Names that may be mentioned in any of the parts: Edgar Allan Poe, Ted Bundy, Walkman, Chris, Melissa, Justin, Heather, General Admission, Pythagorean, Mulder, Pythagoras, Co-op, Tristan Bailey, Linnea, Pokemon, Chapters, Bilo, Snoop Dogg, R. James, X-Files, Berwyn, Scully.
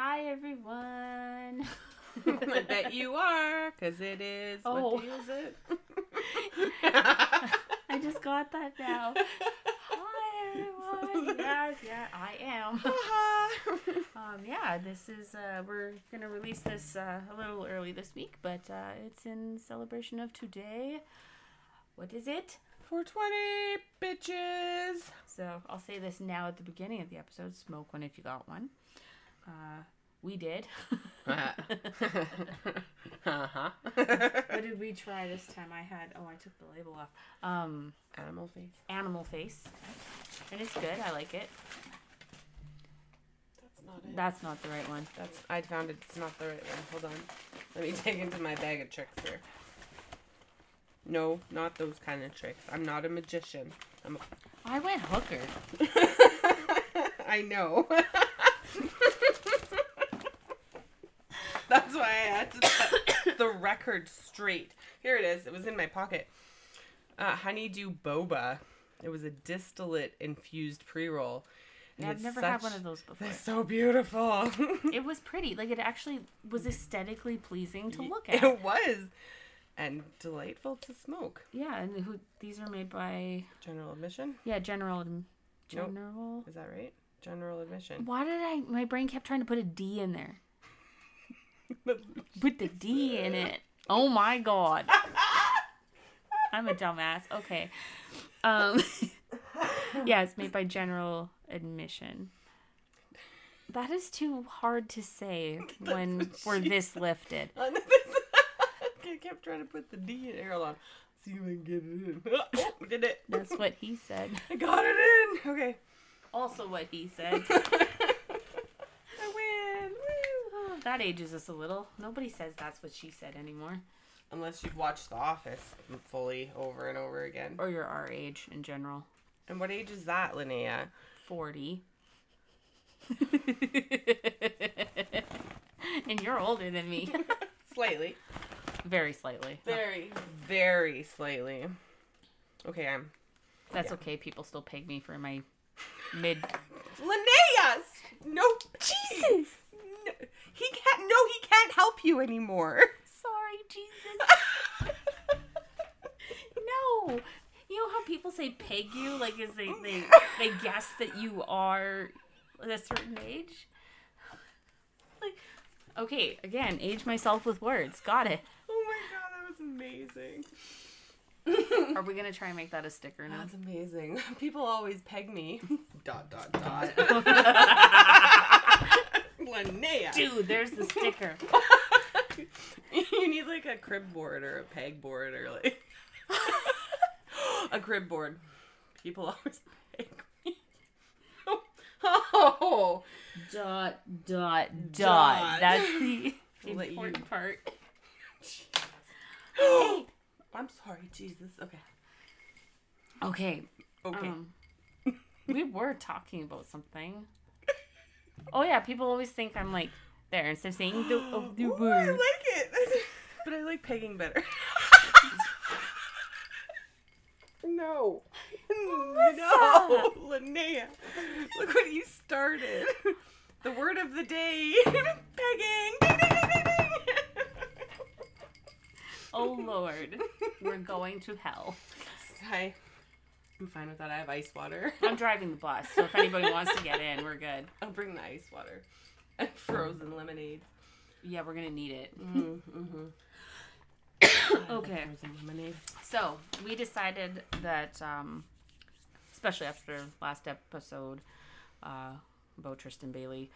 hi, everyone. I bet you are, because it is, what day is it? I just got that now. Hi, everyone. Yeah, I am. This is, we're going to release this a little early this week, but it's in celebration of today. What is it? 420, bitches. So I'll say this now at the beginning of the episode. Smoke one if you got one. We did. Uh-huh. What did we try this time? I took the label off. Animal face. Animal face. And it's good. I like it. That's not it. That's not the right one. I found it. It's not the right one. Hold on. Let me dig into my bag of tricks here. No, not those kind of tricks. I'm not a magician. I went hooker. I know. That's why I had to set the record straight. Here it is. It was in my pocket. Honeydew boba. It was a distillate infused pre-roll. Yeah, I've never had one of those before. They're so beautiful. It was pretty. Like, it actually was aesthetically pleasing to look at. It was. And delightful to smoke. Yeah, and these are made by... General Admission? Yeah, Nope. Is that right? General Admission. Why did my brain kept trying to put a D in there. Put the D in it. Oh my god. I'm a dumbass. Okay. Yeah, it's made by General Admission. That is too hard to say when we're this lifted. I kept trying to put the D in it. Hold on. See if I can get it in. Oh, did it. That's what he said. I got it in. Okay. Also what he said. I win. Woo. That ages us a little. Nobody says that's what she said anymore. Unless you've watched The Office fully over and over again. Or you're our age in general. And what age is that, Linnea? 40. And you're older than me. Slightly. Very slightly. Very, very slightly. Okay, I'm... That's okay. People still peg me for my Linnea's! No. Jesus! No, he can't help you anymore. Sorry, Jesus. No. You know how people say peg you? Like, is they guess that you are at a certain age? Like... Okay, again, age myself with words. Got it. Oh my god, that was amazing. Are we going to try and make that a sticker now? That's amazing. People always peg me. .. Linnea. Dude, there's the sticker. You need like a crib board or a peg board or like... a crib board. People always peg me. Oh. .. That's the important part. Hey. I'm sorry, Jesus. Okay. We were talking about something. Oh yeah, people always think I'm like there instead of saying the word. I like it, but I like pegging better. No. No. Linnea. Look what you started. The word of the day. Pegging. Ding, ding, ding, ding, ding. Oh, Lord. We're going to hell. Hi. I'm fine with that. I have ice water. I'm driving the bus, so if anybody wants to get in, we're good. I'll bring the ice water. And frozen lemonade. Yeah, we're going to need it. Mm-hmm. Okay, so we decided that, especially after last episode about Tristan Bailey,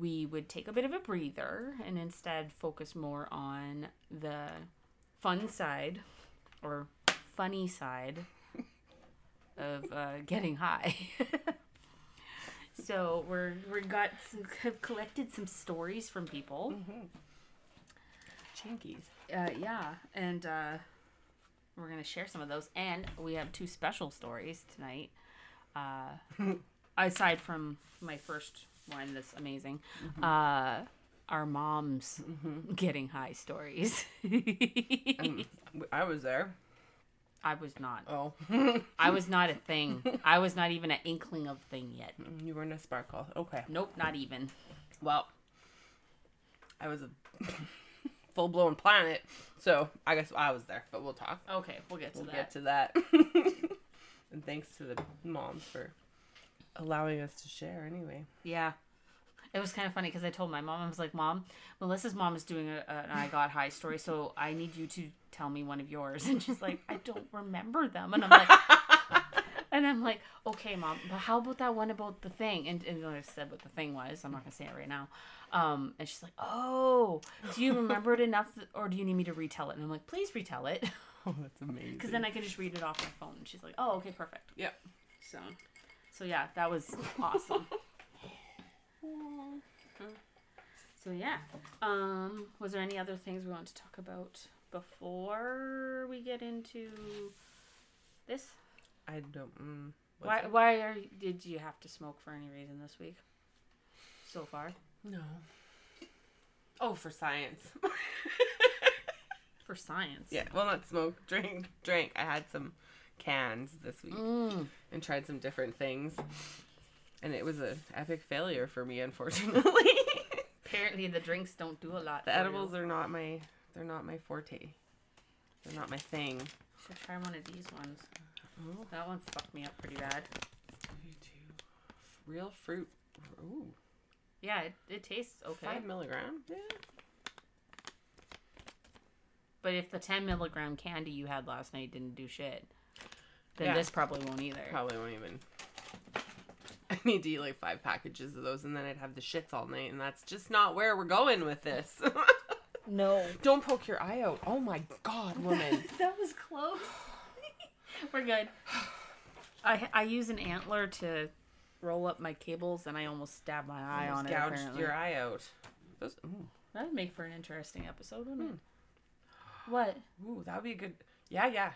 we would take a bit of a breather and instead focus more on the fun side or funny side of getting high. So have collected some stories from people. Mm-hmm. Chinkies. Yeah, and we're going to share some of those. And we have two special stories tonight. Aside from my first one that's amazing, mm-hmm. Our mom's mm-hmm. getting high stories. I was there. I was not. Oh. I was not a thing. I was not even an inkling of thing yet. You weren't a sparkle. Okay. Nope, not even. Well, I was a full-blown planet, so I guess I was there, but we'll talk. Okay, we'll get to that. And thanks to the moms for allowing us to share anyway. Yeah. It was kind of funny because I told my mom, I was like, Mom, Melissa's mom is doing an I Got High story, so I need you to tell me one of yours. And she's like, I don't remember them. And I'm like, okay, Mom, but how about that one about the thing? And I said what the thing was. I'm not going to say it right now. And she's like, oh, do you remember it enough or do you need me to retell it? And I'm like, please retell it. Oh, that's amazing. Because then I can just read it off my phone. And she's like, oh, okay, perfect. Yep. So yeah, that was awesome. So yeah, was there any other things we want to talk about before we get into this? I don't. Did you have to smoke for any reason this week? So far, no. Oh, for science. For science. Yeah. Well, not smoke. Drink. I had some cans this week and tried some different things. And it was an epic failure for me, unfortunately. Apparently, the drinks don't do a lot. The edibles are not my, they're not my forte. They're not my thing. Should try one of these ones. Oh. That one fucked me up pretty bad. You too. Real fruit. Ooh. Yeah, it tastes okay. 5 milligram. Yeah. But if the 10 milligram candy you had last night didn't do shit, then this probably won't either. Probably won't even. I need to eat like 5 packages of those and then I'd have the shits all night, and that's just not where we're going with this. No. Don't poke your eye out. Oh my God, woman. That was close. We're good. I use an antler to roll up my cables and I almost stabbed my eye on it. You gouged your eye out. That would make for an interesting episode, wouldn't it? What? Ooh, that would be a good... Yeah.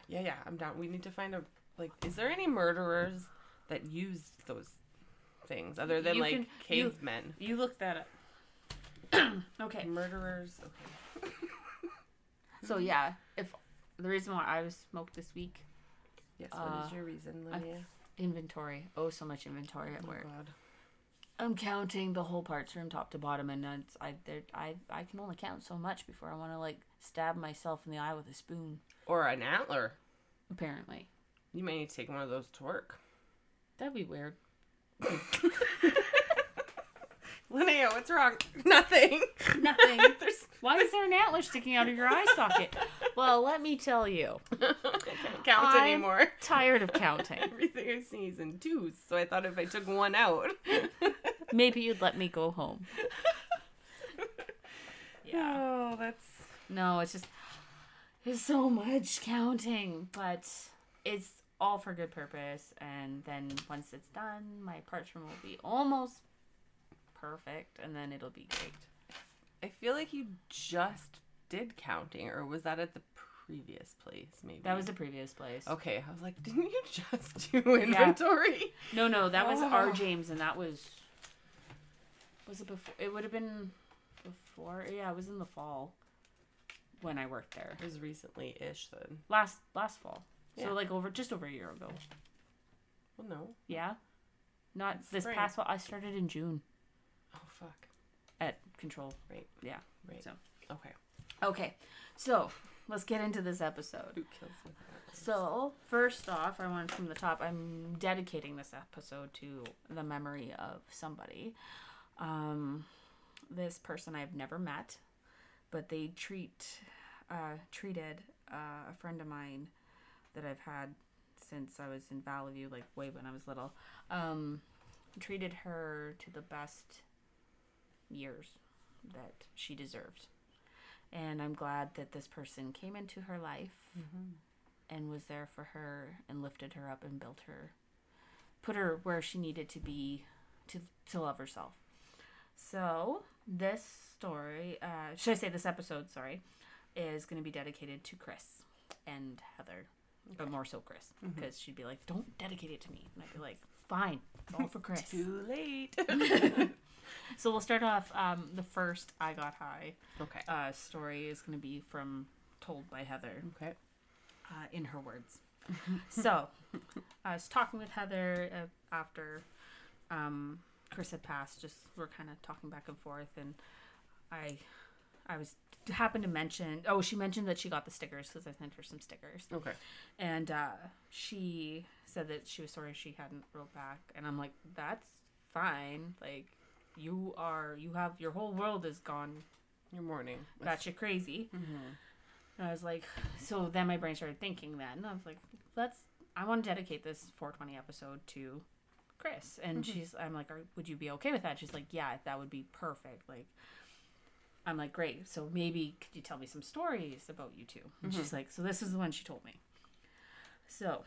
I'm down. We need to find a... Like, is there any murderers that used those... things other than you like can, cavemen. You look that up. Okay. Murderers. Okay. So yeah, if the reason why I was smoked this week. Yes. What is your reason, Linnea? Inventory. Oh, so much inventory at work. God. I'm counting the whole parts from top to bottom, and I can only count so much before I want to like stab myself in the eye with a spoon or an antler. Apparently. You may need to take one of those to work. That'd be weird. Linnea, what's wrong? Nothing. Why is there an antler sticking out of your eye socket? Well, let me tell you. I can't count anymore. I'm tired of counting. Everything I sneeze in twos, so I thought if I took one out. Maybe you'd let me go home. Yeah. Oh, that's... No, it's just... There's so much counting, but it's... all for good purpose, and then once it's done, my parts room will be almost perfect, and then it'll be great. I feel like you just did counting, or was that at the previous place, maybe? That was the previous place. Okay, I was like, didn't you just do inventory? Yeah. No, that was R. James, and that was it before? It would have been before, yeah, it was in the fall when I worked there. It was recently-ish then. Last fall. So, yeah. Just over a year ago. Well, no. Yeah? Not this past fall. I started in June. Oh, fuck. At Control. Right. Yeah. Right. So. Okay. So, let's get into this episode. Who kills me? So, first off, I went from the top. I'm dedicating this episode to the memory of somebody. This person I've never met, but they treated a friend of mine that I've had since I was in Valley View, like way when I was little, treated her to the best years that she deserved. And I'm glad that this person came into her life and was there for her and lifted her up and built her, put her where she needed to be to love herself. So this story, this episode, is going to be dedicated to Chris and Heather, but more so Chris, because she'd be like, don't dedicate it to me, and I'd be like, fine, it's all for Chris. Too late. So we'll start off, the first I Got High story is going to be told by Heather, in her words. So I was talking with Heather after Chris had passed, just we're kind of talking back and forth, and I I was happened to mention, oh, she mentioned that she got the stickers because I sent her some stickers. Okay. And she said that she was sorry she hadn't wrote back. And I'm like, that's fine. Like, you have, your whole world is gone. Your morning. That's you crazy. Mm-hmm. And I was like, so then my brain started thinking that. And I was like, I want to dedicate this 420 episode to Chris. And mm-hmm. I'm like, would you be okay with that? She's like, yeah, that would be perfect. Like, I'm like, great. So maybe could you tell me some stories about you two? And mm-hmm. she's like, so this is the one she told me. So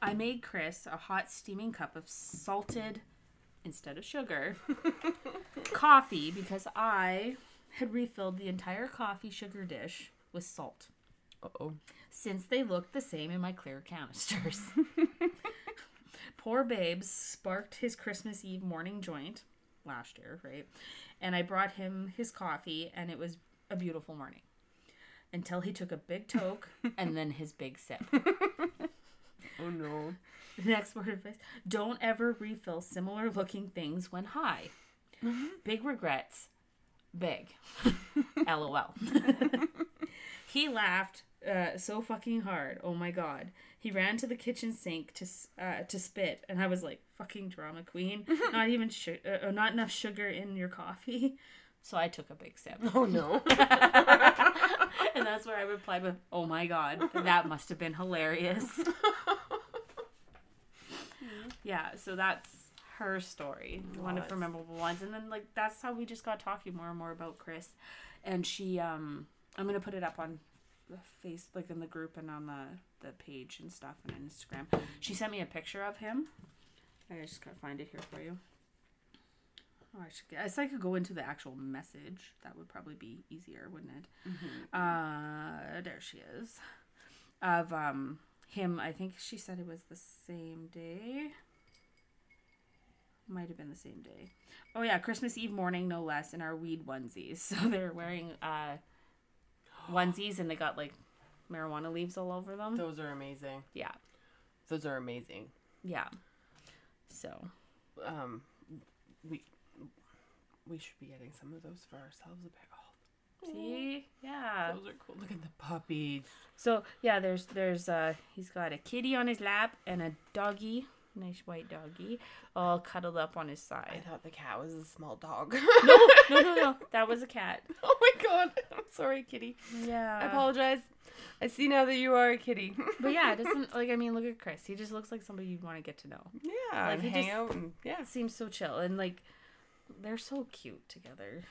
I made Chris a hot steaming cup of salted, instead of sugar, coffee because I had refilled the entire coffee sugar dish with salt. Uh-oh. Since they looked the same in my clear canisters. Poor Babes sparked his Christmas Eve morning joint last year, right? And I brought him his coffee, and it was a beautiful morning. Until he took a big toke, and then his big sip. Oh, no. The next word of advice. Don't ever refill similar-looking things when high. Mm-hmm. Big regrets. Big. LOL. He laughed so fucking hard. Oh, my God. He ran to the kitchen sink to spit, and I was like, fucking drama queen. Not even not enough sugar in your coffee. So I took a big sip. Oh, no. And that's where I replied with, oh, my God. That must have been hilarious. Yeah, so that's her story. Lots. One of her memorable ones. And then, like, that's how we just got talking more and more about Chris. And she, I'm going to put it up on the face, like, in the group and on the page and stuff and on Instagram. She sent me a picture of him. I just got to find it here for you. Oh, I could go into the actual message. That would probably be easier, wouldn't it? Mm-hmm. There she is. Of him, I think she said it was the same day. Might have been the same day. Oh, yeah, Christmas Eve morning, no less, in our weed onesies. So they're wearing onesies, and they got, like, marijuana leaves all over them. Those are amazing. Yeah. Those are amazing. Yeah. So. We should be getting some of those for ourselves. See? Yeah. Those are cool. Look at the puppies. So, yeah, there's he's got a kitty on his lap and a doggy, nice white doggy, all cuddled up on his side. I thought the cat was a small dog. No. That was a cat. Oh, my God. I'm sorry, kitty. Yeah. I apologize. I see now that you are a kitty. But, yeah, it doesn't, like, I mean, look at Chris. He just looks like somebody you'd want to get to know. Yeah. Like, hang out. And, yeah. Seems so chill. And, like, they're so cute together.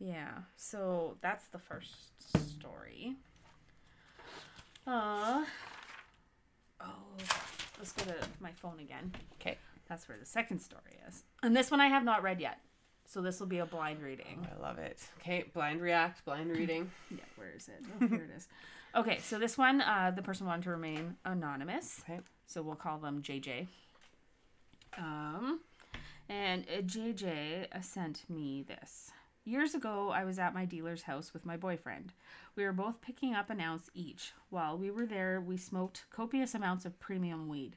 Yeah, so that's the first story. Let's go to my phone again. Okay. That's where the second story is. And this one I have not read yet. So this will be a blind reading. Oh, I love it. Okay, blind reading. Yeah, where is it? Oh, here it is. Okay, so this one, the person wanted to remain anonymous. Okay. So we'll call them JJ. And JJ sent me this. Years ago, I was at my dealer's house with my boyfriend. We were both picking up an ounce each. While we were there, we smoked copious amounts of premium weed.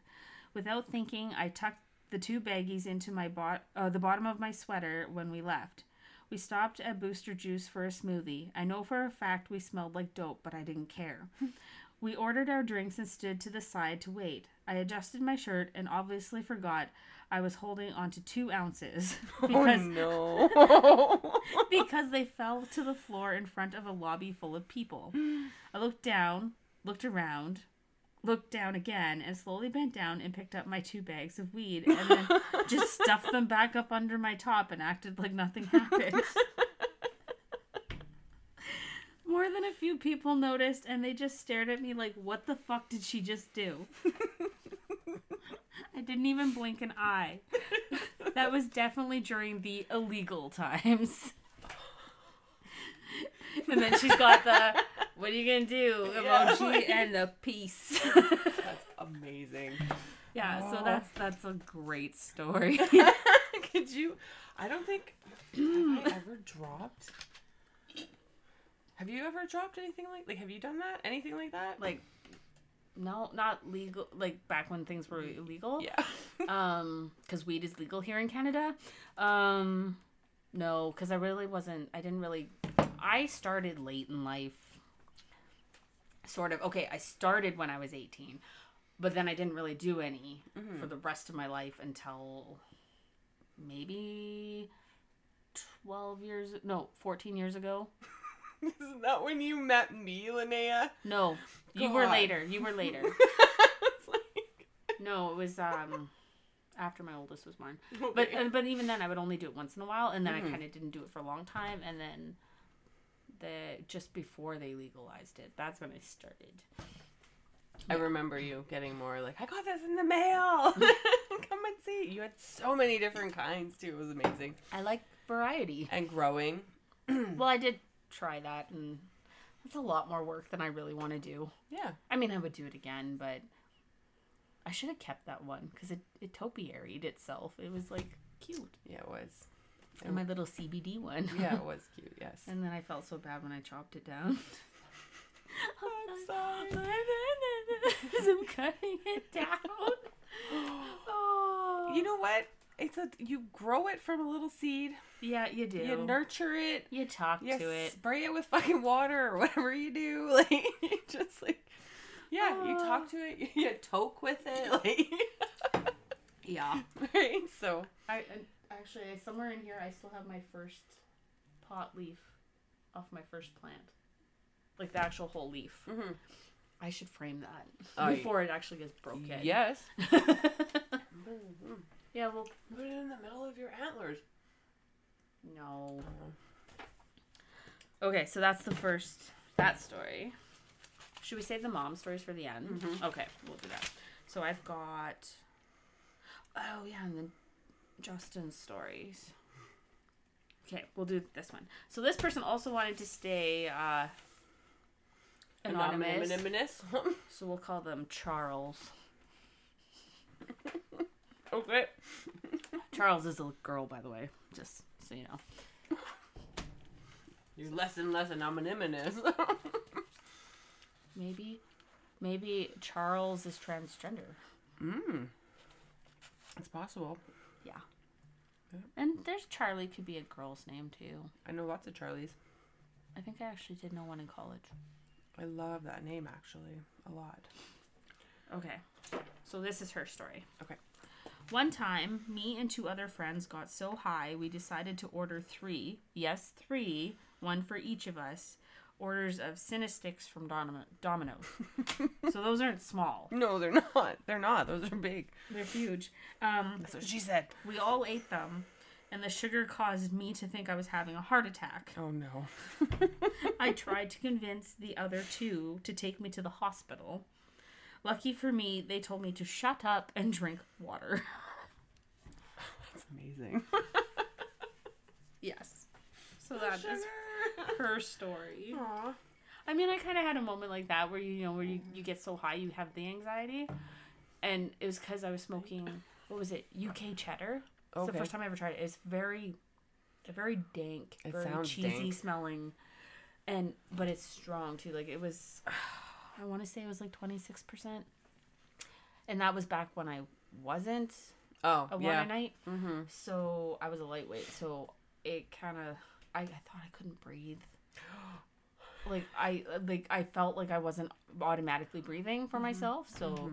Without thinking, I tucked the two baggies into my the bottom of my sweater when we left. We stopped at Booster Juice for a smoothie. I know for a fact we smelled like dope, but I didn't care. We ordered our drinks and stood to the side to wait. I adjusted my shirt and obviously forgot I was holding on to 2 ounces because, oh, no. Because they fell to the floor in front of a lobby full of people. I looked down, looked around, looked down again, and slowly bent down and picked up my 2 bags of weed and then just stuffed them back up under my top and acted like nothing happened. More than a few people noticed, and they just stared at me like, what the fuck did she just do? I didn't even blink an eye. That was definitely during the illegal times. And then she's got the, what are you going to do? Emoji, yeah, like, and the peace. That's amazing. Yeah, aww. So that's a great story. Could you, I don't think, have I ever dropped? Have you ever dropped anything like have you done that? Anything like that? Like, no, not legal, like back when things were illegal. Yeah. Because weed is legal here in Canada. No, because I really wasn't, I didn't really, I started late in life, sort of. Okay, I started when I was 18, but then I didn't really do any for the rest of my life until maybe 14 years ago. Isn't that when you met me, Linnea? No, you were later. You were later. No, it was after my oldest was born. Okay. But even then, I would only do it once in a while, and then I kind of didn't do it for a long time, and then just before they legalized it, that's when I started. I remember you getting more like, I got this in the mail. Come and see. You had so many different kinds too. It was amazing. I like variety and growing. Well, I did try that, and it's a lot more work than I really want to do. Yeah. I mean, I would do it again, but I should have kept that one because it topiaried itself. It was like cute. Yeah, it was. And my little CBD one. Yeah, it was cute. Yes. And then I felt so bad when I chopped it down. I'm sorry. I'm cutting it down. Oh. You know what? You grow it from a little seed. Yeah, you do. You nurture it. You talk to it. Spray it with fucking water or whatever you do. Like, you just like, yeah, you talk to it. You toke with it. Like, yeah. Right. So I somewhere in here I still have my first pot leaf off my first plant. Like the actual whole leaf. Mm-hmm. I should frame that before it actually gets broken. Yes. Yeah, well, put it in the middle of your antlers. No. Okay, so that's the first, that story. Should we save the mom stories for the end? Mm-hmm. Okay, we'll do that. So I've got, and then Justin's stories. Okay, we'll do this one. So this person also wanted to stay anonymous. So we'll call them Charles. Okay. Charles is a girl, by the way, just so you know. You're less and less anonymous. Maybe Charles is transgender. It's possible. Yeah. And there's Charlie, could be a girl's name too. I know lots of Charlies. I think I actually did know one in college. I love that name, actually, a lot. Okay. So this is her story. Okay. One time, me and two other friends got so high, we decided to order three, one for each of us, orders of Cinnastix from Domino's. So those aren't small. No, they're not. They're not. Those are big. They're huge. That's what she said. We all ate them. And the sugar caused me to think I was having a heart attack. Oh, no. I tried to convince the other two to take me to the hospital. Lucky for me, they told me to shut up and drink water. That's amazing. Yes. So that is her story. Aww. I mean, I kind of had a moment like that where, you get so high, you have the anxiety. And it was because I was smoking, what was it, UK Cheddar? It's the first time I ever tried it. It's very dank, it very cheesy smelling, but it's strong too. Like it was, I want to say it was like 26%, and that was back when I wasn't a night. Mm-hmm. So I was a lightweight. So it kind of, I thought I couldn't breathe. I felt like I wasn't automatically breathing for myself. So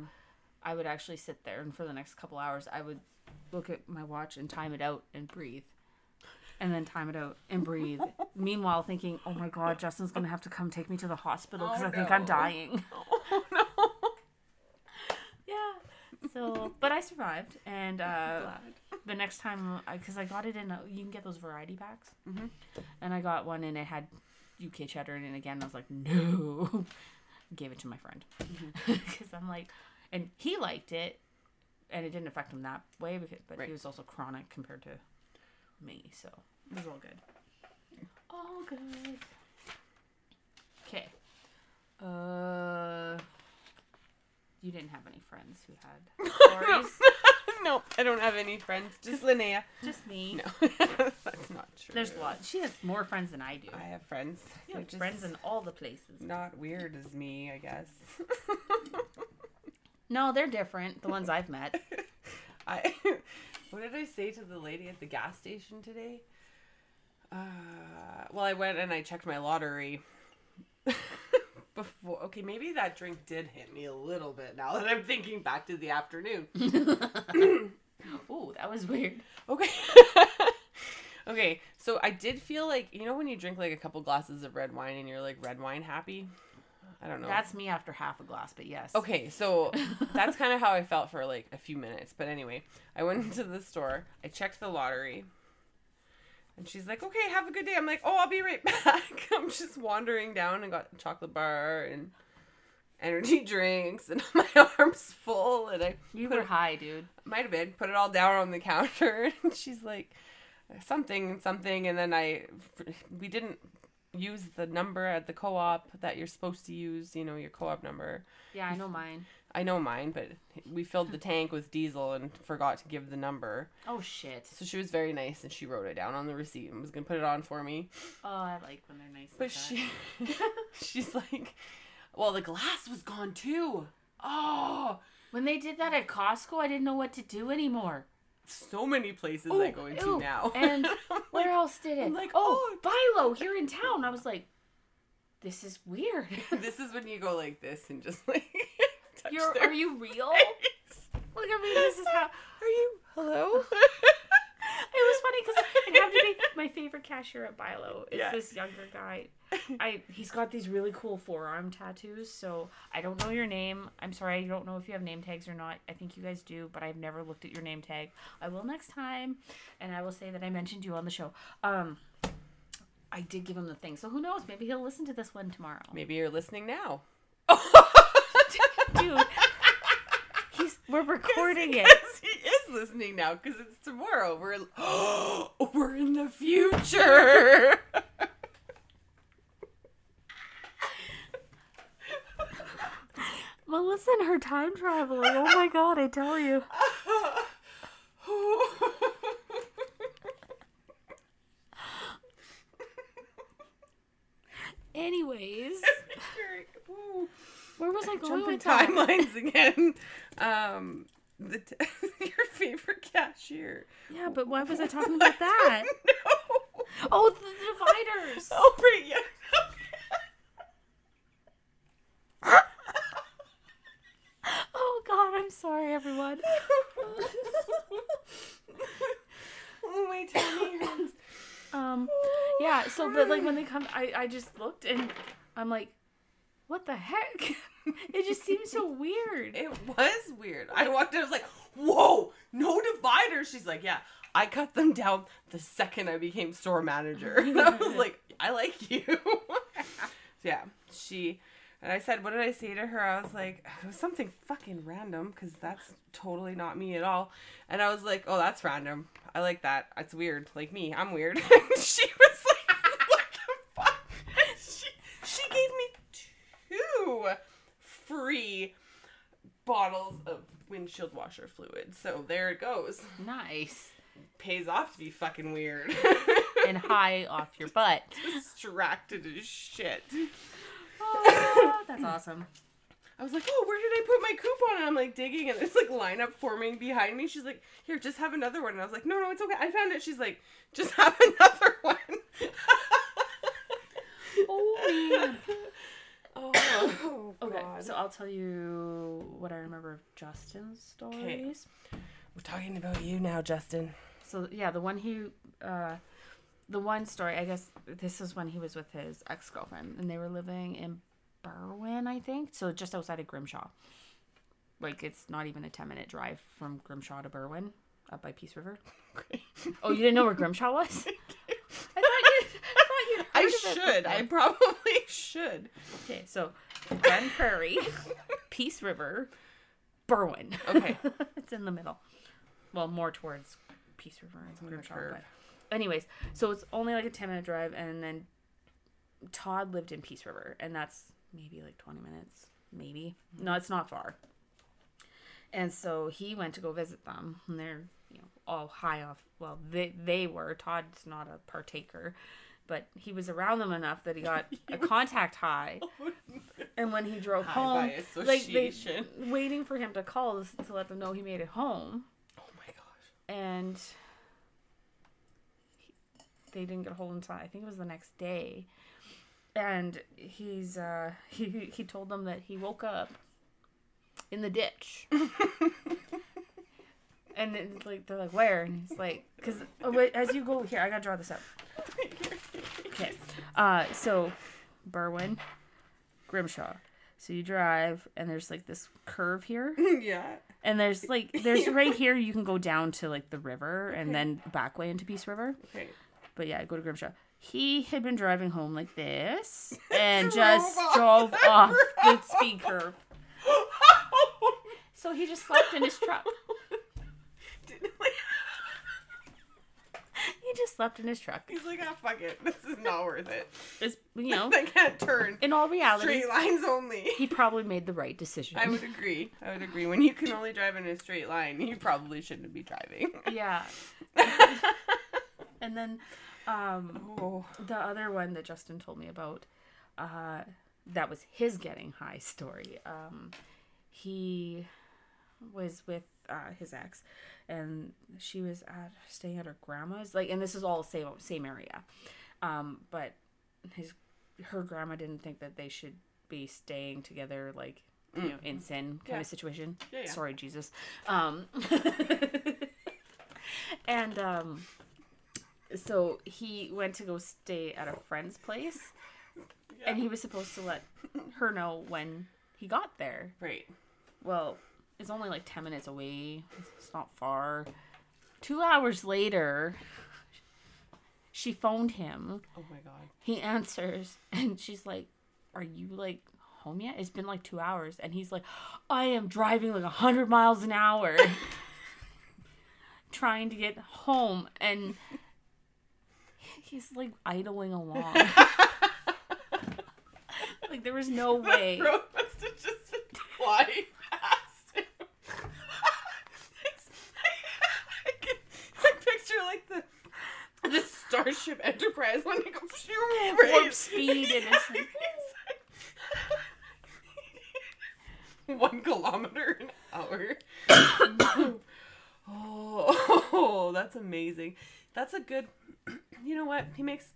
I would actually sit there, and for the next couple hours, I would look at my watch and time it out and breathe. And then time it out and breathe. Meanwhile, thinking, oh my God, Justin's going to have to come take me to the hospital because I think I'm dying. Oh no. Yeah. So, but I survived. And the next time, because I got it you can get those variety packs. Mm-hmm. And I got one and it had UK cheddar in it again. I was like, no. Gave it to my friend. Because I'm like, and he liked it. And it didn't affect him that way, but he was also chronic compared to me, so it was all good. All good. Okay. You didn't have any friends who had stories? No, I don't have any friends. Just Linnea. Just me. No, that's not true. There's a lot. She has more friends than I do. I have friends. You have friends in all the places. Not weird as me, I guess. No, they're different. The ones I've met. What did I say to the lady at the gas station today? Well, I went and I checked my lottery before. Okay, maybe that drink did hit me a little bit now that I'm thinking back to the afternoon. Oh, that was weird. Okay. Okay, so I did feel like, you know when you drink like a couple glasses of red wine and you're like red wine happy? I don't know. That's me after half a glass, but yes. Okay, so that's kind of how I felt for like a few minutes. But anyway, I went into the store. I checked the lottery. And she's like, okay, have a good day. I'm like, oh, I'll be right back. I'm just wandering down and got a chocolate bar and energy drinks and my arms full. And I You were high, dude. Might have been. Put it all down on the counter. And she's like, something. And then we didn't use the number at the co-op that you're supposed to use, you know, your co-op number. Yeah, I know mine, but we filled the tank with diesel and forgot to give the number. Oh, shit. So she was very nice, and she wrote it down on the receipt and was going to put it on for me. Oh, I like when they're nice but like that. She's like, well, the glass was gone, too. Oh. When they did that at Costco, I didn't know what to do anymore. So many places I go into now. And where else did it? I'm like, Bilo here in town. I was like, this is weird. This is when you go like this and just like... Are you real? Look at me. This is how. Are you? Hello? It was funny because it happened to be my favorite cashier at Bilo. It's this younger guy. He's got these really cool forearm tattoos. So I don't know your name. I'm sorry. I don't know if you have name tags or not. I think you guys do, but I've never looked at your name tag. I will next time, and I will say that I mentioned you on the show. I did give him the thing. So who knows? Maybe he'll listen to this one tomorrow. Maybe you're listening now. Dude, we're recording it. He is listening now because it's tomorrow. We're in the future. Melissa and her time traveling. Oh my God, I tell you. Anyways. Where was I going with timelines again? Your favorite cashier. Yeah, but why was I talking about that? No. Oh, the dividers. Oh, pretty young. Okay. Oh, God, I'm sorry, everyone. Oh, my tummy hurts. Yeah, so, but, like, when they come, I just looked, and I'm like, what the heck? It just seems so weird. It was weird. I walked in, I was like, whoa, no dividers. She's like, yeah, I cut them down the second I became store manager. And I was like, I like you. Yeah, and I said, what did I say to her? I was like, it was something fucking random because that's totally not me at all. And I was like, oh, that's random. I like that. That's weird. Like me, I'm weird. She was like, what the fuck? She gave me free bottles of windshield washer fluid. So there it goes. Nice. Pays off to be fucking weird. And high off your butt. Distracted as shit. Oh, that's awesome. I was like, oh, where did I put my coupon? And I'm like digging and there's like lineup forming behind me. She's like, here, just have another one. And I was like, no, it's okay. I found it. She's like, just have another one. Oh, man. Oh, God. Okay, so I'll tell you what I remember of Justin's stories. Kay. We're talking about you now, Justin. So, yeah, the one story, I guess this is when he was with his ex-girlfriend, and they were living in Berwyn, I think, so just outside of Grimshaw. Like, it's not even a 10-minute drive from Grimshaw to Berwyn, up by Peace River. Okay. Oh, you didn't know where Grimshaw was? I probably should. Okay, so Glen Prairie, Peace River, Berwyn. Okay. It's in the middle. Well, more towards Peace River and Grimshaw. Anyways, so it's only like a 10-minute drive, and then Todd lived in Peace River, and that's maybe like 20 minutes, maybe. No, it's not far. And so he went to go visit them, and they're, you know, all high off. Well, they were. Todd's not a partaker. But he was around them enough that he got a contact high. And when he drove home, like they waiting for him to call to let them know he made it home. Oh my gosh. And they didn't get a hold until I think it was the next day. And he's he told them that he woke up in the ditch. And it's like they're like, where? And he's like, because as you go here, I gotta draw this up. Okay. So Berwyn, Grimshaw. So you drive, and there's like this curve here. Yeah. And there's right here you can go down to like the river and okay. then back way into Peace River. Okay. But yeah, go to Grimshaw. He had been driving home like this and just drove off the speed curve. So he just slept in his truck. He just slept in his truck. He's like, ah, oh, fuck it. This is not worth it. It's, you know. I can't turn. In all reality. Straight lines only. He probably made the right decision. I would agree. I would agree. When you can only drive in a straight line, you probably shouldn't be driving. Yeah. And then the other one that Justin told me about, that was his getting high story. He was with his ex, and she was staying at her grandma's, like, and this is all the same area, but her grandma didn't think that they should be staying together, like, you know, in sin kind of situation. Yeah. Sorry, Jesus. And so he went to go stay at a friend's place, and he was supposed to let her know when he got there. Right. Well, it's only like 10 minutes away. It's not far. 2 hours later, she phoned him. Oh my God. He answers, and she's like, are you like home yet? It's been like 2 hours. And he's like, I am driving like 100 miles an hour trying to get home. And he's like idling along. Like, there was no way. The road must have just been flying past him. I can picture, like, the Starship Enterprise when it goes warp speed, and it's like... It's like 1 kilometer an hour. Oh, that's amazing. That's a good... You know what? He makes...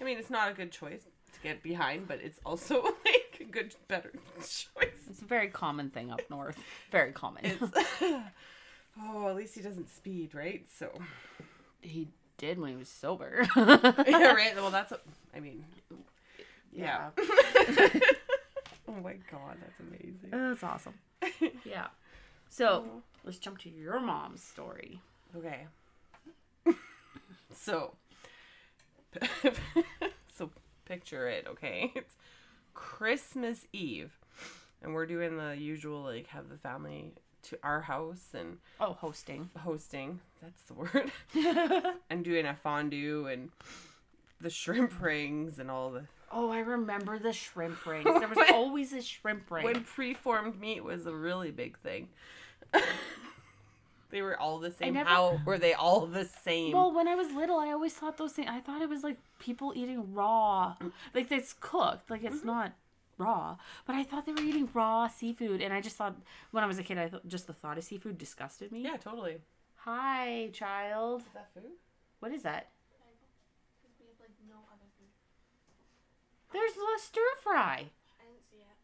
I mean, it's not a good choice to get behind, but it's also like a good, better choice. It's a very common thing up north. Very common. Oh, at least he doesn't speed, right? So he did when he was sober. Yeah, right. Well, that's. I mean, yeah. Oh my God, that's amazing. That's awesome. Yeah. So let's jump to your mom's story. Okay. So. Picture it, okay? It's Christmas Eve, and we're doing the usual, like, have the family to our house and... Oh, hosting. Hosting. That's the word. And doing a fondue and the shrimp rings and all the... Oh, I remember the shrimp rings. There was always a shrimp ring. When preformed meat was a really big thing. They were all the same. How were they all the same? Well, when I was little, I always thought those things. I thought it was like people eating raw. Like, it's cooked. Like, it's not raw. But I thought they were eating raw seafood. And I just thought, when I was a kid, just the thought of seafood disgusted me. Yeah, totally. Hi, child. Is that food? What is that? Because we have, like, no other food. There's the stir fry. I didn't see it.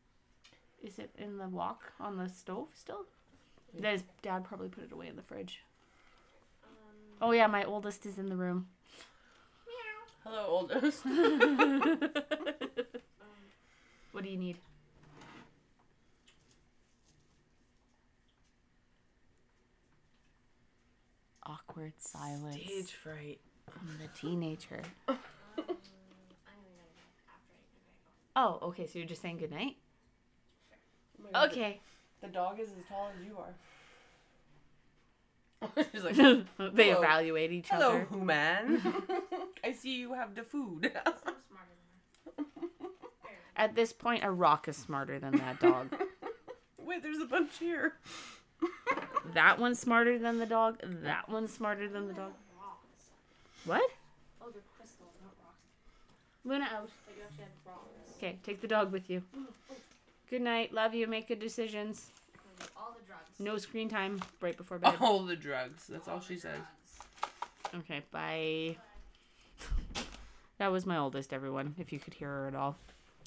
Is it in the wok on the stove still? His dad probably put it away in the fridge. Oh yeah, my oldest is in the room. Meow. Hello, oldest. What do you need? Awkward silence. Stage fright. I'm the teenager. I'm gonna go. Oh, okay. So you're just saying goodnight? Sure. Okay. The dog is as tall as you are. She's like, they evaluate each other. Hello, man. I see you have the food. I'm smarter than that. At this point, a rock is smarter than that dog. Wait, there's a bunch here. That one's smarter than the dog. That one's smarter than the dog. What? Oh, they're crystals, not rocks. Luna out. But you actually have rocks. Okay, take the dog with you. Good night. Love you. Make good decisions. All the drugs. No screen time right before bed. All the drugs. That's all she says. Okay, bye. That was my oldest, everyone, if you could hear her at all.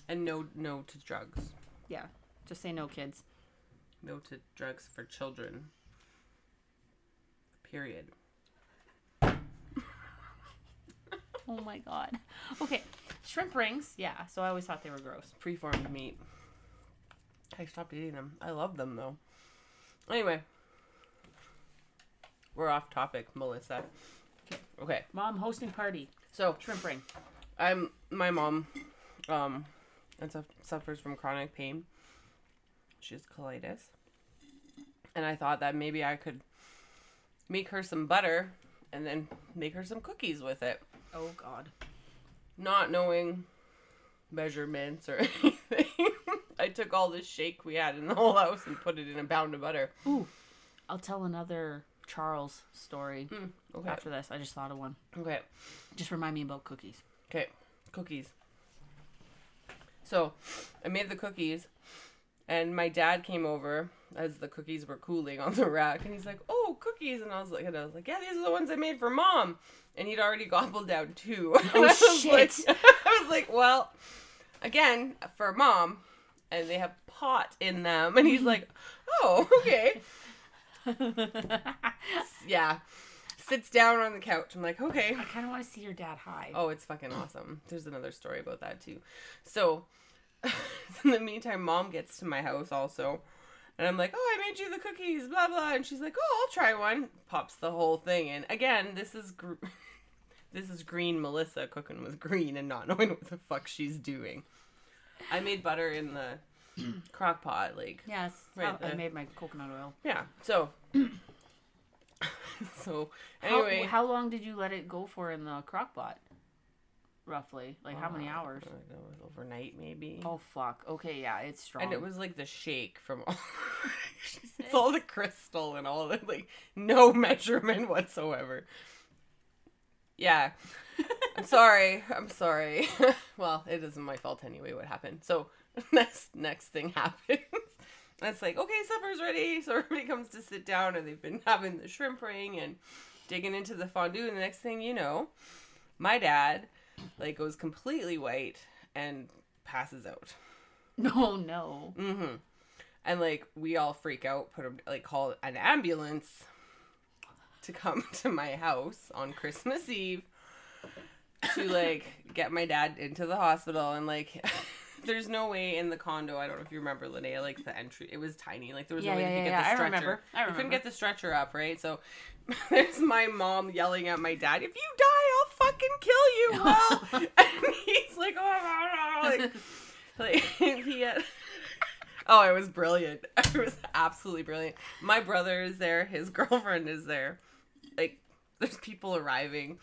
And no to drugs. Yeah. Just say no, kids. No to drugs for children. Period. Oh my god. Okay. Shrimp rings. Yeah. So I always thought they were gross. Preformed meat. I stopped eating them. I love them, though. Anyway. We're off topic, Melissa. Okay. Mom hosting party. So shrimp ring. My mom and suffers from chronic pain. She has colitis. And I thought that maybe I could make her some butter and then make her some cookies with it. Oh god. Not knowing measurements or anything. I took all the shake we had in the whole house and put it in a pound of butter. Ooh. I'll tell another Charles story after this. I just thought of one. Okay. Just remind me about cookies. Okay. Cookies. So, I made the cookies, and my dad came over as the cookies were cooling on the rack, and he's like, "Oh, cookies!" And I was like, "Yeah, these are the ones I made for Mom." And he'd already gobbled down two. Oh shit! I was like, "Well, again for Mom," and they have pot in them, and he's like, "Oh, okay." Yeah. Sits down on the couch. I'm like, okay. I kind of want to see your dad high. Oh, it's fucking awesome. There's another story about that too. So, in the meantime, Mom gets to my house also. And I'm like, oh, I made you the cookies, blah, blah. And she's like, oh, I'll try one. Pops the whole thing in. Again, this is green Melissa cooking with green and not knowing what the fuck she's doing. I made butter in the crock pot, like. Yes. Right. I made my coconut oil. Yeah. So anyway. How long did you let it go for in the crock pot? Roughly. Like how many hours? It was overnight maybe. Oh fuck. Okay, yeah, it's strong. And it was like the shake from all it's all the crystal and all the like no measurement whatsoever. Yeah. I'm sorry. Well, it isn't my fault anyway what happened. So next thing happens. And it's like, okay, supper's ready. So everybody comes to sit down, and they've been having the shrimp ring and digging into the fondue. And the next thing you know, my dad, like, goes completely white and passes out. Oh, no. Mm-hmm. And, like, we all freak out, call an ambulance to come to my house on Christmas Eve to, like, get my dad into the hospital and, like... There's no way in the condo, I don't know if you remember, Linnea, like, the entry, it was tiny. Like, there was no way to get the stretcher. I remember. You couldn't get the stretcher up, right? So, there's my mom yelling at my dad, if you die, I'll fucking kill you, Will! And he's like, oh, like he had... Oh, it was brilliant. It was absolutely brilliant. My brother is there. His girlfriend is there. Like... There's people arriving,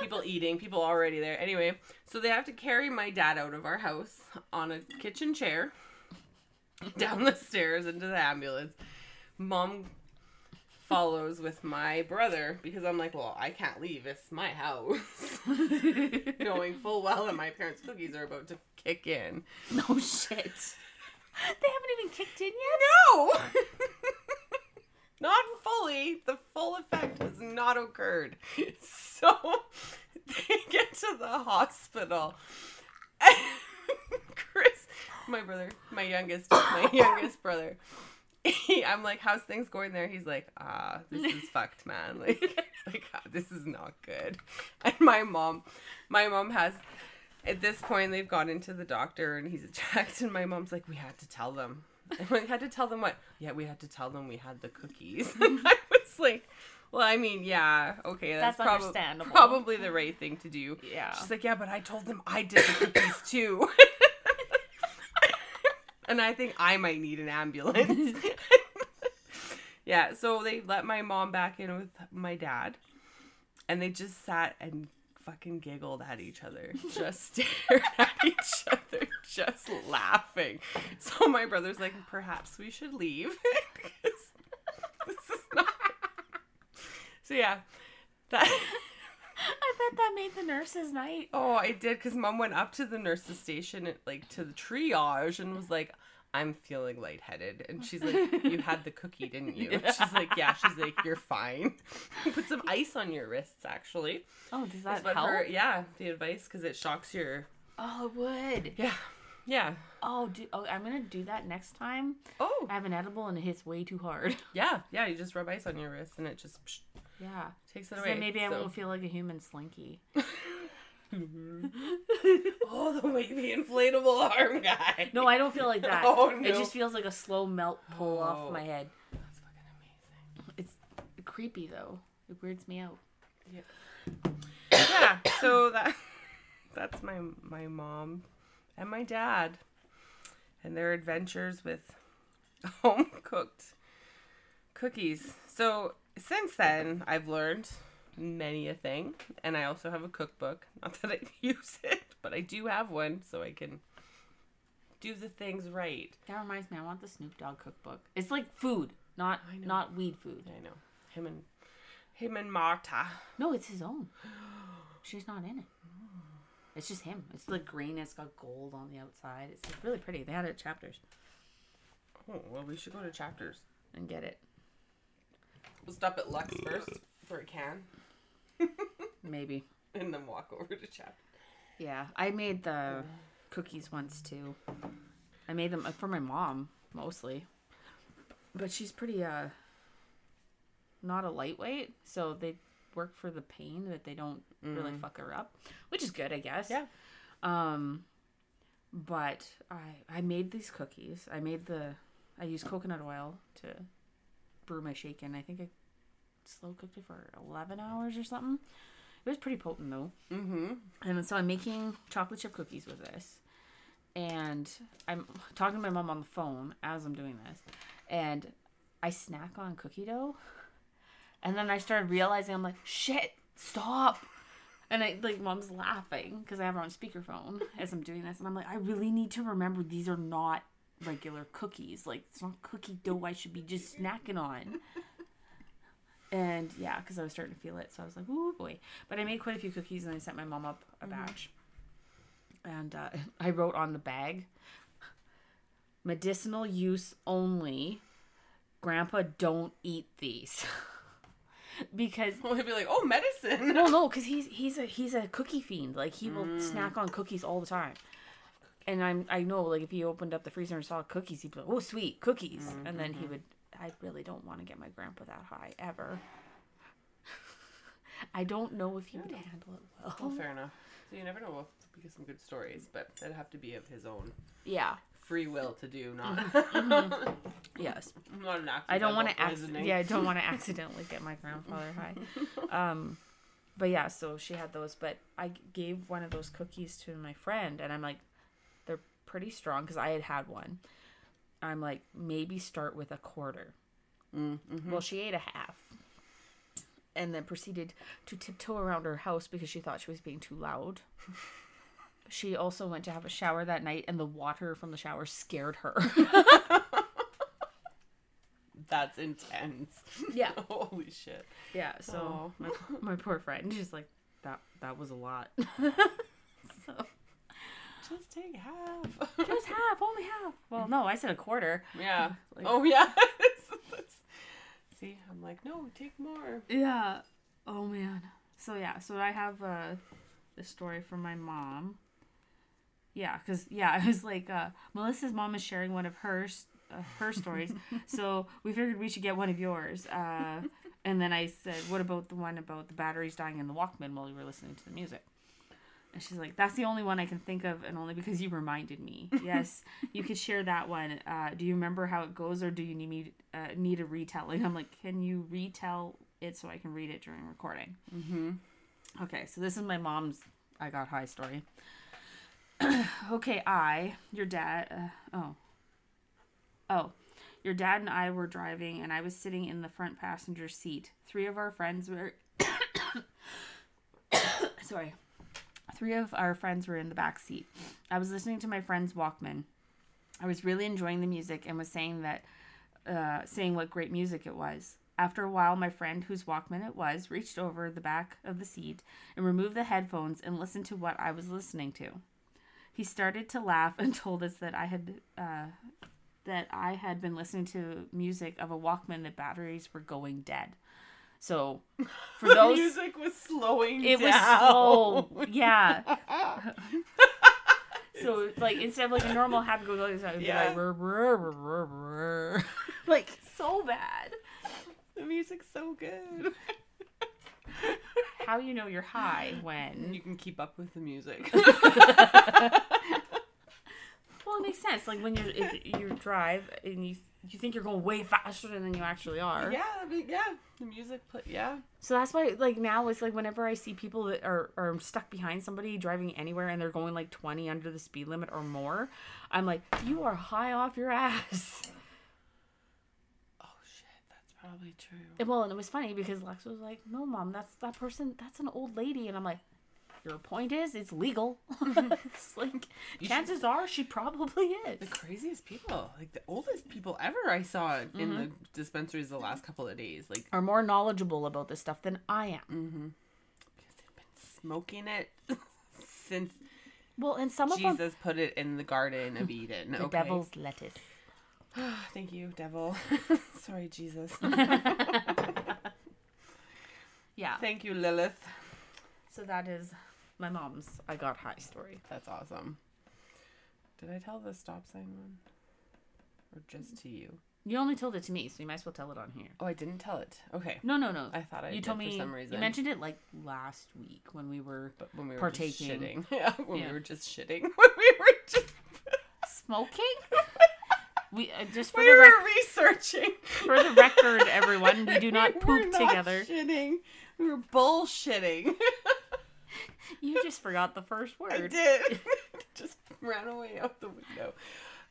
people eating, people already there. Anyway, so they have to carry my dad out of our house on a kitchen chair down the stairs into the ambulance. Mom follows with my brother because I'm like, well, I can't leave. It's my house. Knowing full well that my parents' cookies are about to kick in. No shit. They haven't even kicked in yet? No! Not fully. The full effect has not occurred. So they get to the hospital. And Chris, my brother, my youngest brother. I'm like, how's things going there? He's like, this is fucked, man. Like this is not good. And my mom has, at this point, they've gone into the doctor and he's attacked. And my mom's like, we had to tell them. And we had to tell them what? Yeah, we had to tell them we had the cookies. And I was like, well, I mean, yeah, okay, that's understandable. Probably the right thing to do. Yeah. She's like, yeah, but I told them I did the cookies too. And I think I might need an ambulance. Yeah, so they let my mom back in with my dad. And they just sat and fucking giggled at each other, just stared at each other, just laughing. So my brother's like, perhaps we should leave. This is not. So yeah, that. I bet that made the nurses' night. Oh, it did, because Mom went up to the nurses' station, to the triage, and was like, I'm feeling lightheaded. And she's like, you had the cookie, didn't you? Yeah. She's like, yeah. She's like, you're fine. Put some ice on your wrists, actually. Oh, does that help? Yeah, the advice, because it shocks your... Oh, it would. Yeah. Yeah. Oh, I'm going to do that next time. Oh. I have an edible and it hits way too hard. Yeah. Yeah, you just rub ice on your wrists and it just... Psh, yeah. Takes it away. Then maybe I won't feel like a human slinky. Oh, the wavy inflatable arm guy. No, I don't feel like that. Oh, no. It just feels like a slow melt pull off my head. That's fucking amazing. It's creepy, though. It weirds me out. Yeah. Yeah, so that's my mom and my dad and their adventures with home-cooked cookies. So since then, I've learned... many a thing, and I also have a cookbook. Not that I use it, but I do have one, so I can do the things right. That reminds me, I want the Snoop Dogg cookbook. It's like food, not weed food. I know. Him and Marta. No, it's his own. She's not in it. It's just him. It's like green. It's got gold on the outside. It's like really pretty. They had it at Chapters. Oh well, we should go to Chapters and get it. We'll stop at Lux first for a can. Maybe. And then walk over to Chapters. Yeah. I made the cookies once, too. I made them for my mom, mostly. But she's pretty, not a lightweight, so they work for the pain that they don't really fuck her up, which is good, I guess. Yeah. But I made these cookies. I used coconut oil to brew my shake in. I think I slow cooked it for 11 hours or something. It was pretty potent, though. Mm-hmm. And so I'm making chocolate chip cookies with this, and I'm talking to my mom on the phone as I'm doing this, and I snack on cookie dough, and then I started realizing, I'm like, shit, stop. And I, like, mom's laughing because I have her on speakerphone as I'm doing this, and I'm like, I really need to remember these are not regular cookies. Like, it's not cookie dough I should be just snacking on. And, yeah, because I was starting to feel it. So I was like, ooh, boy. But I made quite a few cookies, and I sent my mom up a batch. Mm-hmm. And I wrote on the bag, medicinal use only. Grandpa, don't eat these. Because... well, he'd be like, oh, medicine. No, because he's a cookie fiend. Like, he will snack on cookies all the time. And I know, like, if he opened up the freezer and saw cookies, he'd be like, oh, sweet, cookies. Mm-hmm. And then he would... I really don't want to get my grandpa that high, ever. I don't know if he would handle it well. Well, fair enough. So you never know. We get some good stories, but it'd have to be of his own free will to do, not... Mm-hmm. Yes. Not an accidental. I don't want to accidentally get my grandfather high. But yeah, so she had those, but I gave one of those cookies to my friend, and I'm like, they're pretty strong, because I had one. I'm like, maybe start with a quarter. Mm-hmm. Well, she ate a half and then proceeded to tiptoe around her house because she thought she was being too loud. She also went to have a shower that night, and the water from the shower scared her. That's intense. Yeah. Holy shit. Yeah, so my poor friend, she's like, that was a lot. So... just take half. Just half. Only half. Well, no, I said a quarter. Yeah. Like, oh, yeah. See, I'm like, no, take more. Yeah. Oh, man. So, yeah. So, I have this story from my mom. Yeah, because, yeah, it was like, Melissa's mom is sharing one of her stories. So, we figured we should get one of yours. And then I said, what about the one about the batteries dying in the Walkman while we were listening to the music? And she's like, that's the only one I can think of, and only because you reminded me. Yes, you could share that one. Do you remember how it goes, or do you need me need a retelling? I'm like, can you retell it so I can read it during recording? Mm-hmm. Okay, so this is my mom's I got high story. Okay, your dad and I were driving, and I was sitting in the front passenger seat. Three of our friends were in the back seat. I was listening to my friend's Walkman. I was really enjoying the music and was saying what great music it was. After a while, my friend, whose Walkman it was, reached over the back of the seat and removed the headphones and listened to what I was listening to. He started to laugh and told us that I had that I had been listening to music of a Walkman that batteries were going dead. So for those, the music was slowing down. It was slow. Yeah. So like instead of like a normal happy go lucky song, it would be like rrr, rrr, rrr, rrr. Like so bad. The music's so good. How you know you're high when you can keep up with the music. Well, it makes sense. Like when you're if you drive and you think you're going way faster than you actually are. Yeah, I mean, yeah. The music, yeah. So that's why, like now, it's like whenever I see people that are stuck behind somebody driving anywhere and they're going like 20 under the speed limit or more, I'm like, you are high off your ass. Oh shit, that's probably true. And it was funny because Lux was like, "No, Mom, that's an old lady," and I'm like, your point is, it's legal. It's like, chances are she probably is. The craziest people, like the oldest people ever I saw in the dispensaries the last couple of days, like are more knowledgeable about this stuff than I am. Mm-hmm. Because they've been smoking it since. Well, and some of them. Jesus put it in the Garden of Eden. The devil's lettuce. Thank you, devil. Sorry, Jesus. Yeah. Thank you, Lilith. So that is my mom's I Got High story. That's awesome. Did I tell the stop sign one? Or just to you? You only told it to me, so you might as well tell it on here. Oh, I didn't tell it. Okay. No. I thought you told me, for some reason. You mentioned it like last week when we were partaking. Just shitting. Yeah, we were just shitting. When we were just... Smoking? We were researching. For the record, everyone, we do not poop together. We were not shitting. We were bullshitting. You just forgot the first word. I did. Just ran away out the window.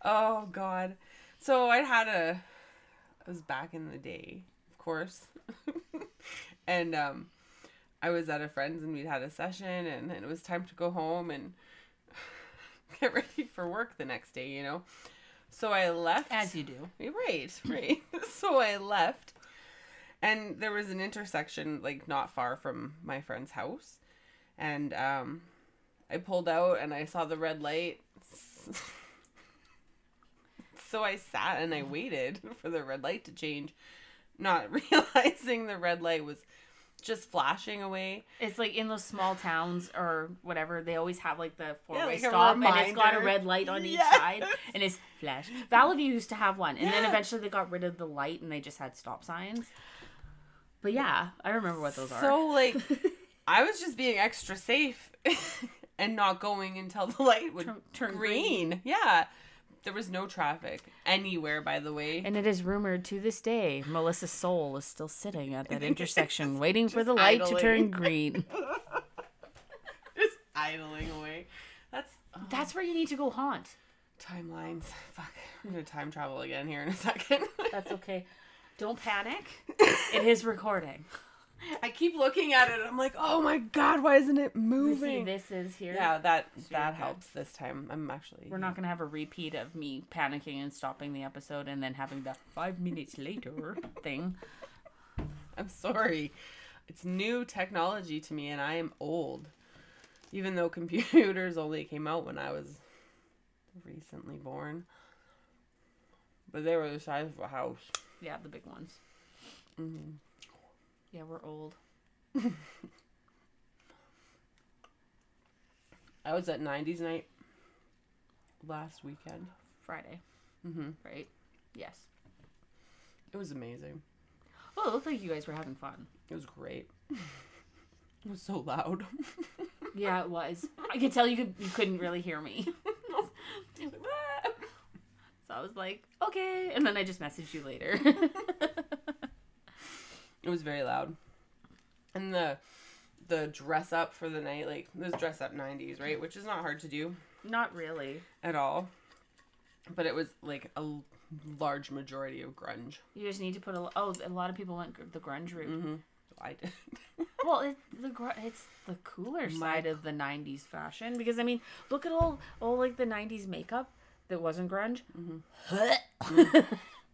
Oh, God. So I was back in the day, of course. And I was at a friend's and we'd had a session and it was time to go home and get ready for work the next day, you know. So I left. As you do. Right. So I left. And there was an intersection, like, not far from my friend's house. And I pulled out and I saw the red light. So I sat and I waited for the red light to change, not realizing the red light was just flashing away. It's like in those small towns or whatever, they always have like the four-way like stop and it's got a red light on each side and it's flash. Valley View used to have one and then eventually they got rid of the light and they just had stop signs. But yeah, I remember what those are. So like... I was just being extra safe and not going until the light would turn green. Yeah. There was no traffic anywhere, by the way. And it is rumored to this day, Melissa's soul is still sitting at that intersection waiting for the light to turn green. Just idling away. That's where you need to go haunt. Timelines. Fuck. We're going to time travel again here in a second. That's okay. Don't panic. It is recording. I keep looking at it and I'm like, oh my God, why isn't it moving? This is here. Yeah, that helps this time. I'm actually... We're not going to have a repeat of me panicking and stopping the episode and then having the 5 minutes later thing. I'm sorry. It's new technology to me and I am old. Even though computers only came out when I was recently born. But they were the size of a house. Yeah, the big ones. Mm-hmm. Yeah, we're old. I was at 90s night last weekend. Friday. Mm-hmm. Right? Yes. It was amazing. Well, it looked like you guys were having fun. It was great. It was so loud. Yeah, it was. I could tell you couldn't really hear me. So I was like, okay. And then I just messaged you later. It was very loud. And the dress up for the night, like, this dress up 90s, right? Which is not hard to do. Not really. At all. But it was, like, a large majority of grunge. You just need to put a lot of people went the grunge route. Mm-hmm. I did. Well, it's the cooler side of the 90s fashion. Because, I mean, look at all like, the 90s makeup that wasn't grunge. Mm-hmm.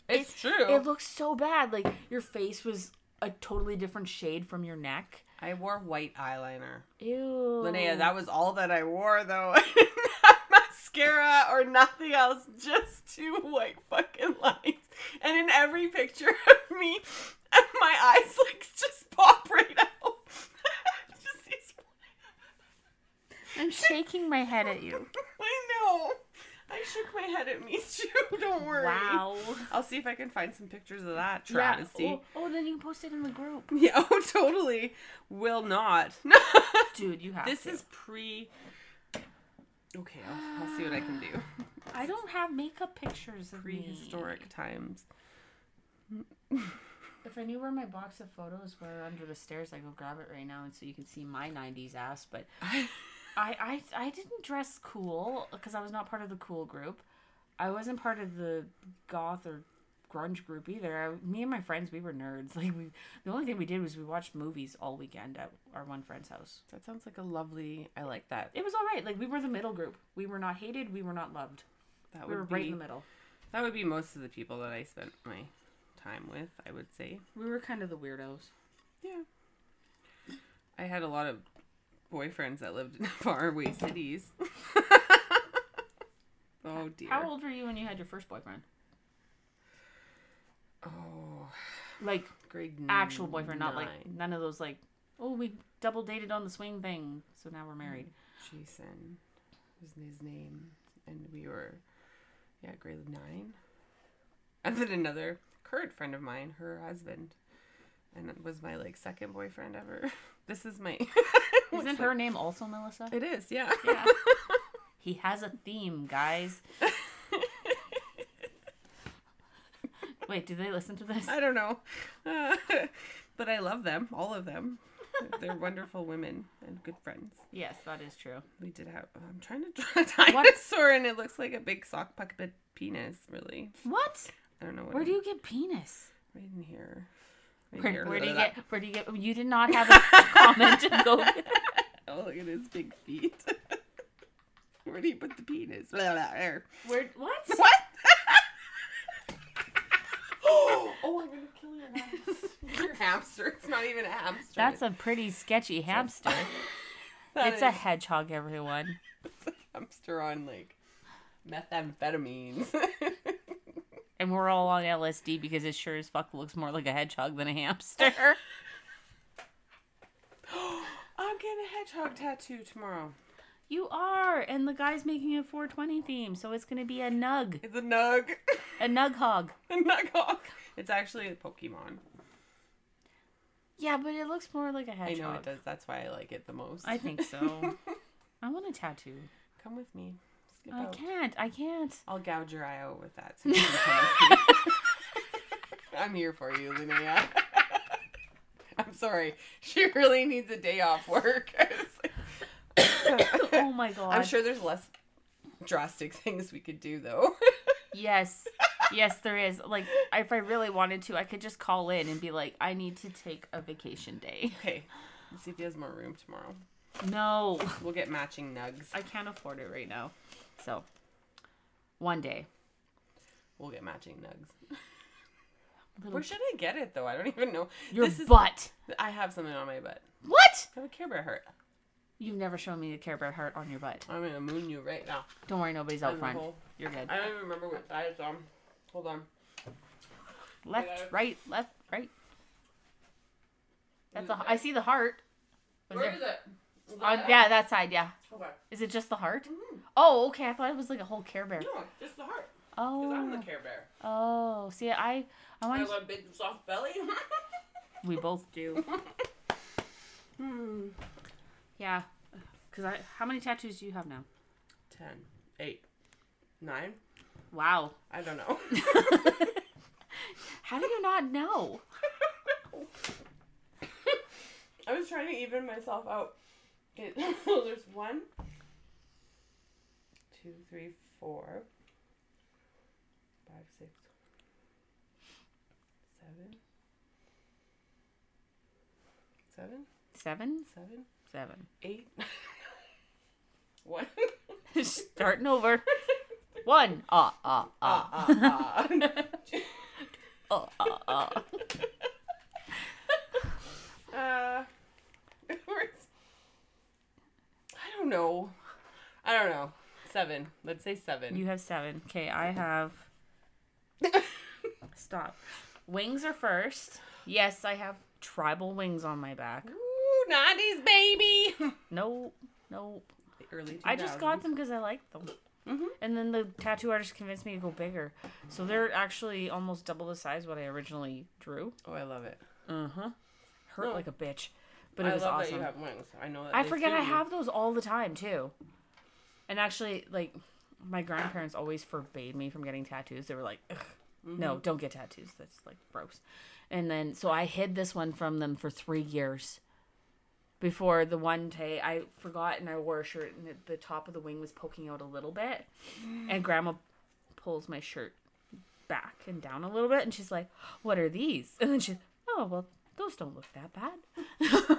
It's true. It looks so bad. Like, your face was... a totally different shade from your neck. I wore white eyeliner. Ew. Linnea, that was all that I wore, though. I didn't have mascara. mascara or nothing else, just two white fucking lines. And in every picture of me, my eyes like just pop right out. Just these... I'm shaking my head at you. I know. I shook my head at me too. Don't worry. Wow. I'll see if I can find some pictures of that travesty. Yeah. Oh, then you can post it in the group. Yeah. Oh, totally. Will not. Dude, you have to. This is pre. Okay, I'll see what I can do. I don't have makeup pictures of me. Prehistoric times. If I knew where my box of photos were under the stairs, I'd go grab it right now, and so you can see my '90s ass. But. I didn't dress cool because I was not part of the cool group. I wasn't part of the goth or grunge group either. Me and my friends, we were nerds. Like the only thing we did was we watched movies all weekend at our one friend's house. That sounds like a lovely. I like that. It was all right. Like we were the middle group. We were not hated. We were not loved. We were right in the middle. That would be most of the people that I spent my time with. I would say we were kind of the weirdos. Yeah. I had a lot of boyfriends that lived in faraway cities. Oh dear. How old were you when you had your first boyfriend? Oh, like grade actual boyfriend, not like none of those like, oh, we double dated on the swing thing, so now we're married. Jason was his name, and we were grade 9. And then another current friend of mine, her husband. And it was my, like, second boyfriend ever. This is my... Isn't her name also Melissa? It is, yeah. Yeah. He has a theme, guys. Wait, do they listen to this? I don't know. But I love them, all of them. They're wonderful women and good friends. Yes, that is true. We did have... I'm trying to draw a dinosaur, and it looks like a big sock puppet penis, really. What? I don't know what. Where do you get penis? Right in here. Where do you get? You did not have a comment to go with. Oh, look at his big feet. Where do you put the penis? What? Oh, I'm gonna kill your hamster. Your hamster? It's not even a hamster. That's a pretty sketchy hamster. It's a hedgehog, everyone. It's a hamster on like methamphetamines. And we're all on LSD because it sure as fuck looks more like a hedgehog than a hamster. I'm getting a hedgehog tattoo tomorrow. You are. And the guy's making a 420 theme. So it's going to be a nug. It's a nug. A nug hog. A nug hog. It's actually a Pokemon. Yeah, but it looks more like a hedgehog. I know it does. That's why I like it the most. I think so. I want a tattoo. Come with me. I can't. I'll gouge your eye out with that. So I'm here for you, Linnea. I'm sorry. She really needs a day off work. Oh my god. I'm sure there's less drastic things we could do though. Yes. Yes, there is. Like, if I really wanted to, I could just call in and be like, I need to take a vacation day. Okay. Let's see if he has more room tomorrow. No. We'll get matching nugs. I can't afford it right now. So, one day. We'll get matching nugs. Where should I get it, though? I don't even know. Your butt. I have something on my butt. What? I have a Care Bear heart. You've never shown me a Care Bear heart on your butt. I'm going to moon you right now. Don't worry, nobody's out front. You're good. I don't even remember what side it's on. Hold on. Left, right. I see the heart. Where is it? That side, yeah. Okay. Is it just the heart? Mm-hmm. Oh, okay. I thought it was like a whole Care Bear. No, just the heart. Oh. Because I'm the Care Bear. Oh, see, I love a big soft belly. We both do. Yeah. Because how many tattoos do you have now? 10. 8. 9. Wow. I don't know. How do you not know? I was trying to even myself out. Okay, so there's 1, 2, 3, 4, 5, 6, 7, 8. 1. Starting over. 1. I don't know. 7. Let's say 7. You have 7. Okay, I have... Stop. Wings are first. Yes, I have tribal wings on my back. Ooh, 90s, baby! Nope. The early 2000s. I just got them because I liked them. Mm-hmm. And then the tattoo artist convinced me to go bigger. So they're actually almost double the size what I originally drew. Oh, I love it. Uh-huh. Hurt like a bitch. But it was awesome. I love that you have wings. I know that. I forget I have those all the time, too. And actually, like, my grandparents always forbade me from getting tattoos. They were like, ugh. Mm-hmm. No, don't get tattoos. That's, like, gross. And then, so I hid this one from them for 3 years before the one day I forgot and I wore a shirt and the top of the wing was poking out a little bit. And Grandma pulls my shirt back and down a little bit and she's like, what are these? And then she's, oh, well, those don't look that bad.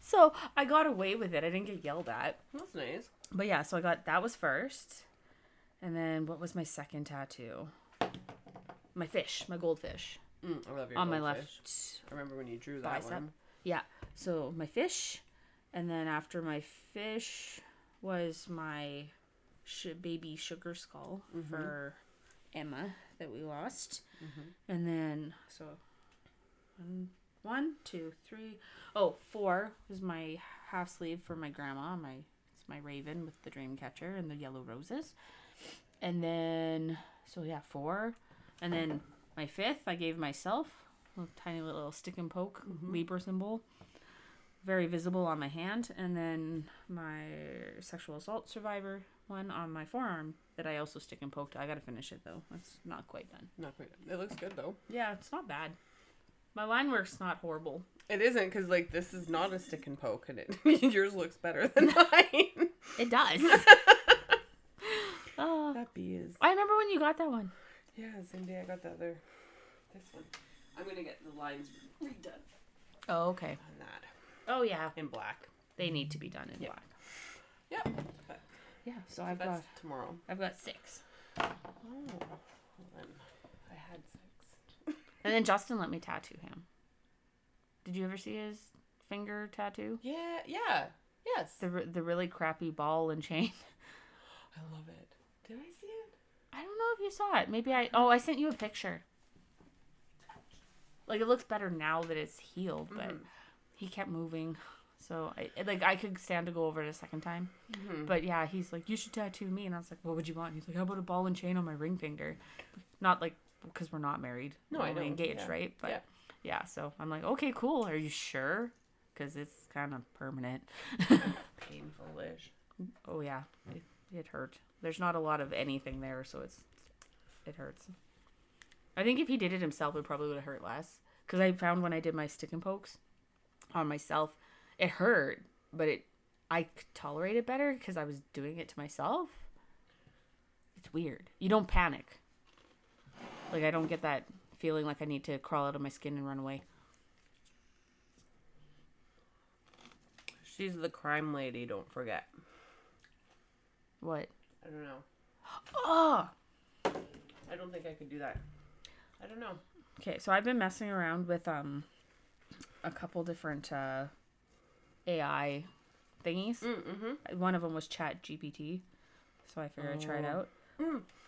So I got away with it. I didn't get yelled at. That's nice. But yeah, so I got, that was first. And then what was my second tattoo? My fish, my goldfish. I love your on goldfish. On my left. I remember when you drew that bicep. One. Yeah. So my fish. And then after my fish was my baby sugar skull for Emma that we lost. Mm-hmm. And then, so... 1, 2, 3. Oh, 4 is my half sleeve for my grandma. It's my raven with the dream catcher and the yellow roses. And then, so yeah, 4. And then my 5th, I gave myself a tiny little stick and poke Libra symbol. Very visible on my hand. And then my sexual assault survivor one on my forearm that I also stick and poked. I got to finish it, though. It's not quite done. It looks good, though. Yeah, it's not bad. My line work's not horrible. It isn't, because, like, this is not a stick and poke, and yours looks better than mine. It does. That bee is... I remember when you got that one. Yeah, same day I got the other... This one. I'm going to get the lines redone. Oh, okay. On that. Oh, yeah. In black. They need to be done in black. Yep. But, yeah, so I've got... tomorrow. I've got 6. Oh. Well, then I had 6. And then Justin let me tattoo him. Did you ever see his finger tattoo? Yeah. Yes. The really crappy ball and chain. I love it. Did I see it? I don't know if you saw it. Maybe I sent you a picture. Like, it looks better now that it's healed, but he kept moving. So, I could stand to go over it a second time. Mm-hmm. But, yeah, he's like, you should tattoo me. And I was like, what would you want? And he's like, how about a ball and chain on my ring finger? Not like... Because we're not married. No, I know. We're engaged, right? But yeah, so I'm like, okay, cool. Are you sure? Because it's kind of permanent. Painful-ish. Oh, yeah. It hurt. There's not a lot of anything there, so it hurts. I think if he did it himself, it probably would have hurt less. Because I found when I did my stick and pokes on myself, it hurt, but I could tolerate it better because I was doing it to myself. It's weird. You don't panic. Like, I don't get that feeling like I need to crawl out of my skin and run away. She's the crime lady, don't forget. What? I don't know. Oh! I don't think I could do that. I don't know. Okay, so I've been messing around with a couple different AI thingies. Mm-hmm. One of them was ChatGPT, so I figured I'd try it out.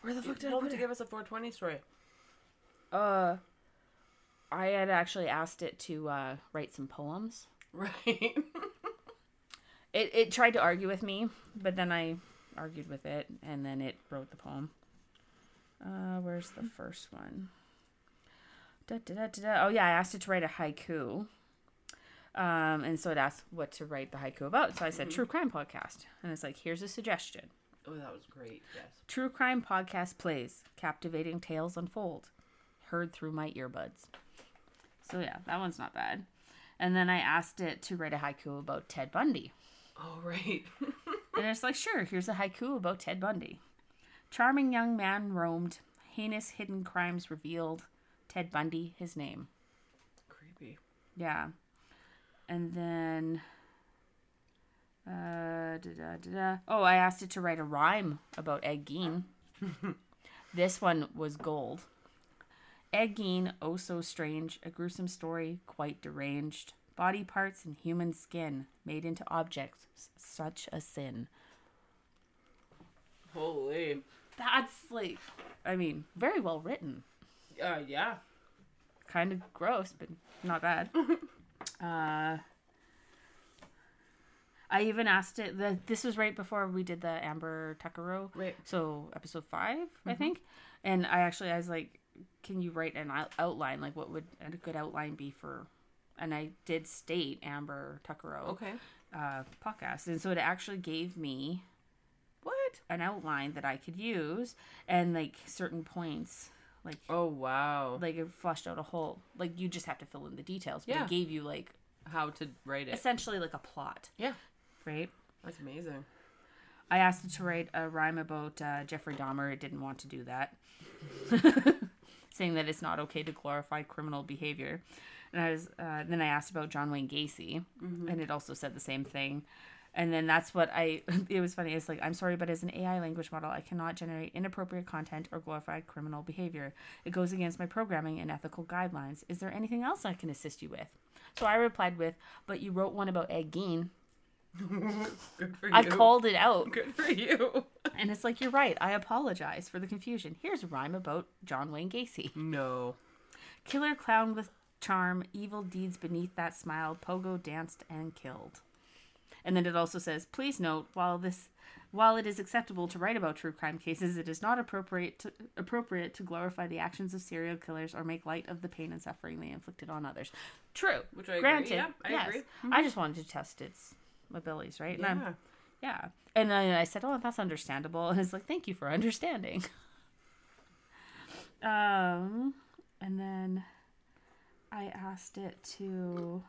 Where the fuck did I put it? To give us a 420 story. I had actually asked it to write some poems. Right. It tried to argue with me, but then I argued with it, and then it wrote the poem. Where's the first one? Oh yeah, I asked it to write a haiku. And so it asked what to write the haiku about. So I said true crime podcast, and it's like, here's a suggestion. Oh, that was great. Yes. True crime podcast plays. Captivating tales unfold. Heard through my earbuds. So, yeah, that one's not bad. And then I asked it to write a haiku about Ted Bundy. Oh, right. And it's like, sure, here's a haiku about Ted Bundy. Charming young man roamed. Heinous hidden crimes revealed. Ted Bundy, his name. Creepy. Yeah. And then... Oh, I asked it to write a rhyme about Ed Gein. This one was gold. Ed Gein, oh so strange, a gruesome story, quite deranged. Body parts and human skin made into objects, such a sin. Holy. That's like, I mean, very well written. Yeah. Kind of gross, but not bad. I even asked it, this was right before we did the Amber Tuckerow. Right. So episode 5, mm-hmm. I think. And I was like, can you write an outline? Like, what would a good outline be for? And I did state Amber Tuckerow podcast. And so it actually gave me an outline that I could use, and like certain points. Like, oh wow. Like, it flushed out a whole, like, you just have to fill in the details. But it gave you like how to write it. Essentially like a plot. Yeah. Right? That's amazing. I asked it to write a rhyme about Jeffrey Dahmer. It didn't want to do that. Saying that it's not okay to glorify criminal behavior. And I was then I asked about John Wayne Gacy, mm-hmm. and it also said the same thing. And then that's what it was funny. It's like, I'm sorry, but as an AI language model, I cannot generate inappropriate content or glorify criminal behavior. It goes against my programming and ethical guidelines. Is there anything else I can assist you with? So I replied with, but you wrote one about Ed Gein. Good for you. I called it out. Good for you. And it's like, you're right. I apologize for the confusion. Here's a rhyme about John Wayne Gacy. No. Killer clown with charm, evil deeds beneath that smile, pogo danced and killed. And then it also says, please note, while it is acceptable to write about true crime cases, it is not appropriate to glorify the actions of serial killers or make light of the pain and suffering they inflicted on others. True. Which I agree. Yeah, I agree. Mm-hmm. I just wanted to test its abilities, right? Yeah. And I said, oh, that's understandable. And it's like, thank you for understanding. And then I asked it to...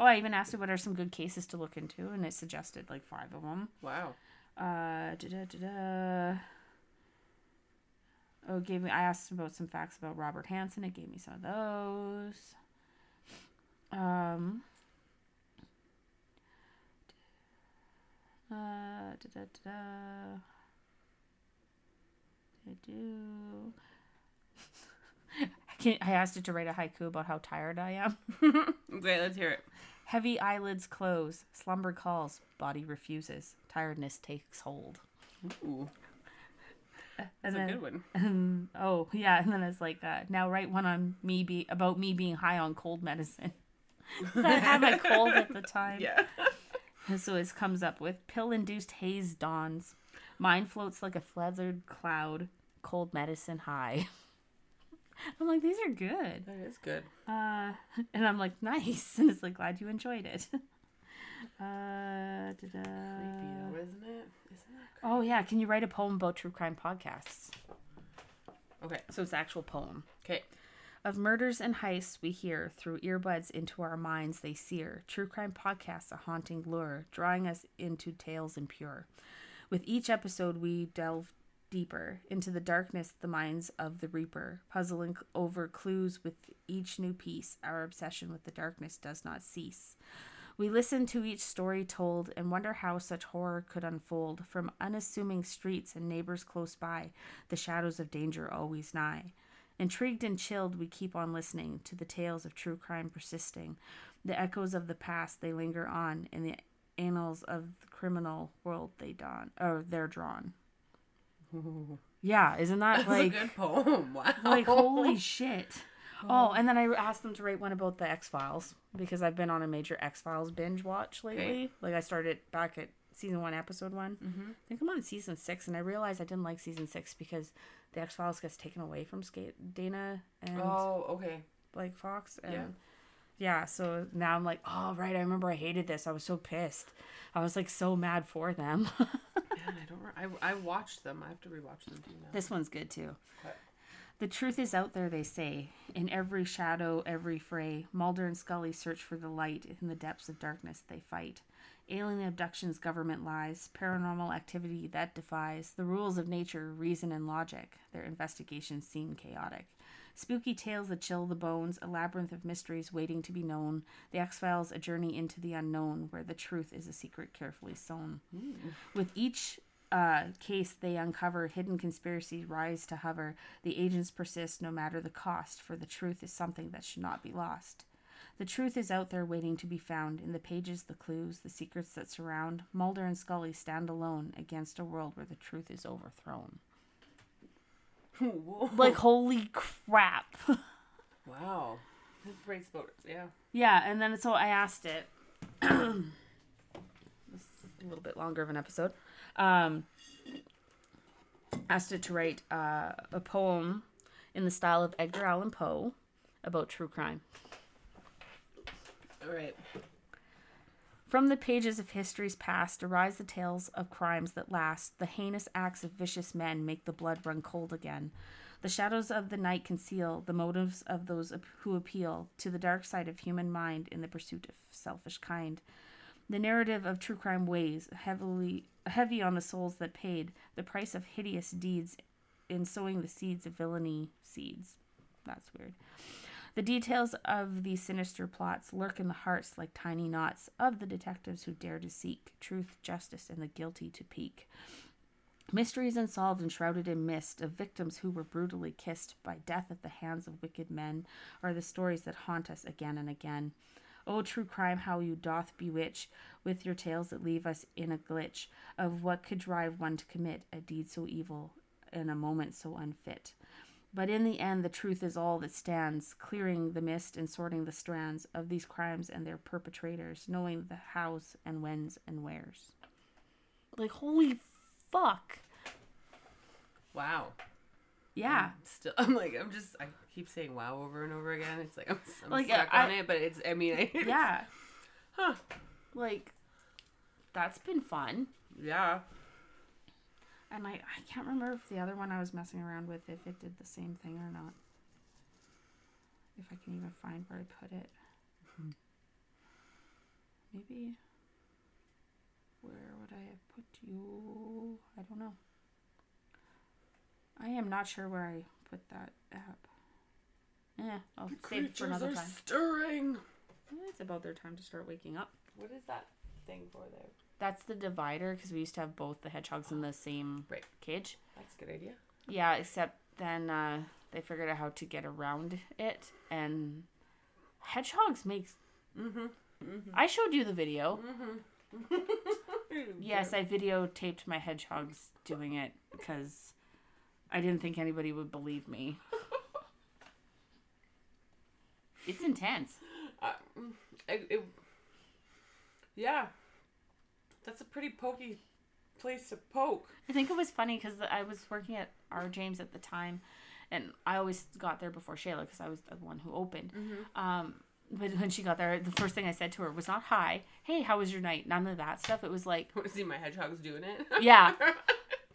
Oh, I even asked it what are some good cases to look into, and it suggested like 5 of them. Wow. Oh, I asked about some facts about Robert Hansen. It gave me some of those. I asked it to write a haiku about how tired I am. Okay, let's hear it. Heavy eyelids close, slumber calls, body refuses, tiredness takes hold. Ooh. That's a good one. Oh, yeah. And then it's like, now write one on me about me being high on cold medicine. I had my cold at the time. Yeah. And so it comes up with pill-induced haze dawns. Mine floats like a feathered cloud, cold medicine high. I'm like, these are good. That is good. And I'm like, nice. And it's like, glad you enjoyed it. Creepy though, isn't it? Isn't that creepy? Oh, yeah. Can you write a poem about true crime podcasts? Okay. So it's an actual poem. Okay. Of murders and heists we hear, through earbuds into our minds they sear. True crime podcasts, a haunting lure, drawing us into tales impure. With each episode we delve deeper into the darkness, the minds of the reaper, puzzling over clues with each new piece. Our obsession with the darkness does not cease. We listen to each story told and wonder how such horror could unfold. From unassuming streets and neighbors close by, the shadows of danger always nigh. Intrigued and chilled, we keep on listening to the tales of true crime persisting. The echoes of the past, they linger on. In the annals of the criminal world, they're drawn. Yeah, isn't that That's like a good poem? Wow. Like, holy shit. Oh, and then I asked them to write one about the X-Files, because I've been on a major X-Files binge watch lately. Okay. Like, I started back at season 1, episode 1. Mm-hmm. I think I'm on season 6, and I realized I didn't like season 6 because the X-Files gets taken away from Dana and like Fox and. Yeah. Yeah, so now I'm like, oh, right, I remember I hated this. I was so pissed. I was, like, so mad for them. Man, I watched them. I have to rewatch them too now. This one's good, too. What? The truth is out there, they say. In every shadow, every fray, Mulder and Scully search for the light. In the depths of darkness, they fight. Alien abductions, government lies, paranormal activity that defies the rules of nature, reason, and logic. Their investigations seem chaotic. Spooky tales that chill the bones, a labyrinth of mysteries waiting to be known. The X-Files, a journey into the unknown, where the truth is a secret carefully sewn. Ooh. With each case they uncover, hidden conspiracies rise to hover. The agents persist no matter the cost, for the truth is something that should not be lost. The truth is out there waiting to be found in the pages, the clues, the secrets that surround. Mulder and Scully stand alone against a world where the truth is overthrown. Whoa. Like, holy crap. Wow. Race voters, yeah. Yeah, and then so I asked it. This is a little bit longer of an episode. Asked it to write a poem in the style of Edgar Allan Poe about true crime. All right. From the pages of history's past arise the tales of crimes that last. The heinous acts of vicious men make the blood run cold again. The shadows of the night conceal the motives of those who appeal to the dark side of human mind in the pursuit of selfish kind. The narrative of true crime weighs heavy on the souls that paid the price of hideous deeds in sowing the seeds of villainy. Seeds. That's weird. The details of these sinister plots lurk in the hearts like tiny knots of the detectives who dare to seek truth, justice, and the guilty to peak. Mysteries unsolved and shrouded in mist of victims who were brutally kissed by death at the hands of wicked men are the stories that haunt us again and again. Oh, true crime, how you doth bewitch with your tales that leave us in a glitch of what could drive one to commit a deed so evil in a moment so unfit. But in the end, the truth is all that stands, clearing the mist and sorting the strands of these crimes and their perpetrators, knowing the hows and whens and wheres. Like, holy fuck. Wow. Yeah. I keep saying wow over and over again. It's like, I'm like, stuck on it, but it's, I mean, I, yeah. Huh. Like, that's been fun. Yeah. And I can't remember if the other one I was messing around with, if it did the same thing or not. If I can even find where I put it. Mm-hmm. Maybe. Where would I have put you? I don't know. I am not sure where I put that app. Yeah, I'll save it for another time. Stirring. It's about their time to start waking up. What is that thing for there? That's the divider, because we used to have both the hedgehogs in the same cage. That's a good idea. Yeah, except then they figured out how to get around it, and hedgehogs make... Mm-hmm. Mm-hmm. I showed you the video. Mm-hmm. Yes, I videotaped my hedgehogs doing it, because I didn't think anybody would believe me. It's intense. Yeah. That's a pretty pokey place to poke. I think it was funny because I was working at R. James at the time, and I always got there before Shayla because I was the one who opened. Mm-hmm. But when she got there, the first thing I said to her was not, hi, hey, how was your night? None of that stuff. It was like... I want to see my hedgehogs doing it. Yeah.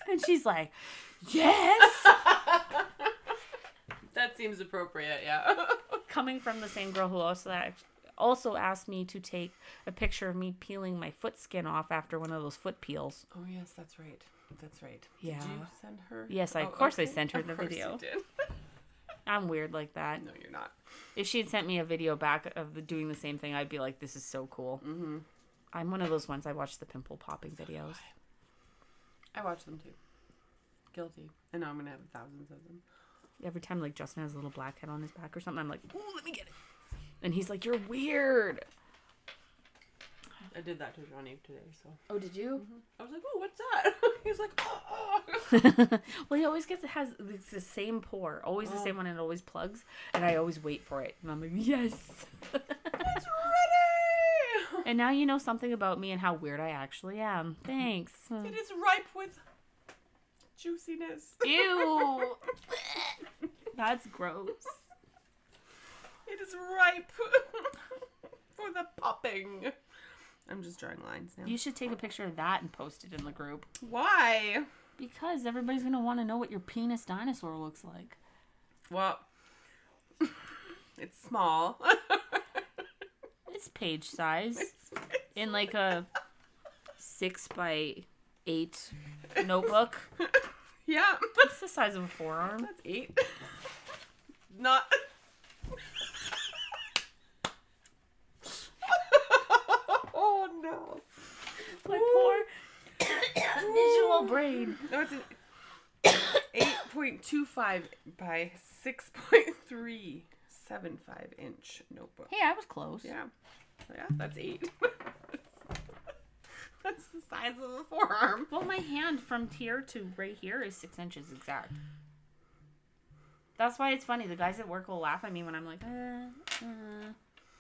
And she's like, yes! That seems appropriate, yeah. Coming from the same girl who also asked me to take a picture of me peeling my foot skin off after one of those foot peels. Oh, yes, that's right. That's right. Yeah. Did you send her? Yes, I sent her the video. Of course you did. I'm weird like that. No, you're not. If she had sent me a video back of doing the same thing, I'd be like, this is so cool. Mm-hmm. I'm one of those ones. I watch the pimple popping videos. I watch them too. Guilty. And now I'm going to have thousands of them. Every time like Justin has a little blackhead on his back or something, I'm like, ooh, let me get it. And he's like, you're weird. I did that to Johnny today, so. Oh, did you? Mm-hmm. I was like, oh, what's that? He's like, oh. Well, he always it's the same pore. Always the same one, and it always plugs. And I always wait for it. And I'm like, yes. It's ready. And now you know something about me and how weird I actually am. Thanks. It is ripe with juiciness. Ew. That's gross. It is ripe for the popping. I'm just drawing lines now. You should take a picture of that and post it in the group. Why? Because everybody's going to want to know what your penis dinosaur looks like. Well, it's small. It's page size. In like a 6x8 notebook. Yeah. It's the size of a forearm. That's 8. Not... Oh no. My poor visual brain. No, it's an 8.25 by 6.3. 7.5-inch notebook. Hey, I was close. Yeah. Yeah, that's 8. That's the size of the forearm. Well, my hand from here to right here is 6 inches exact. That's why it's funny. The guys at work will laugh at me when I'm like,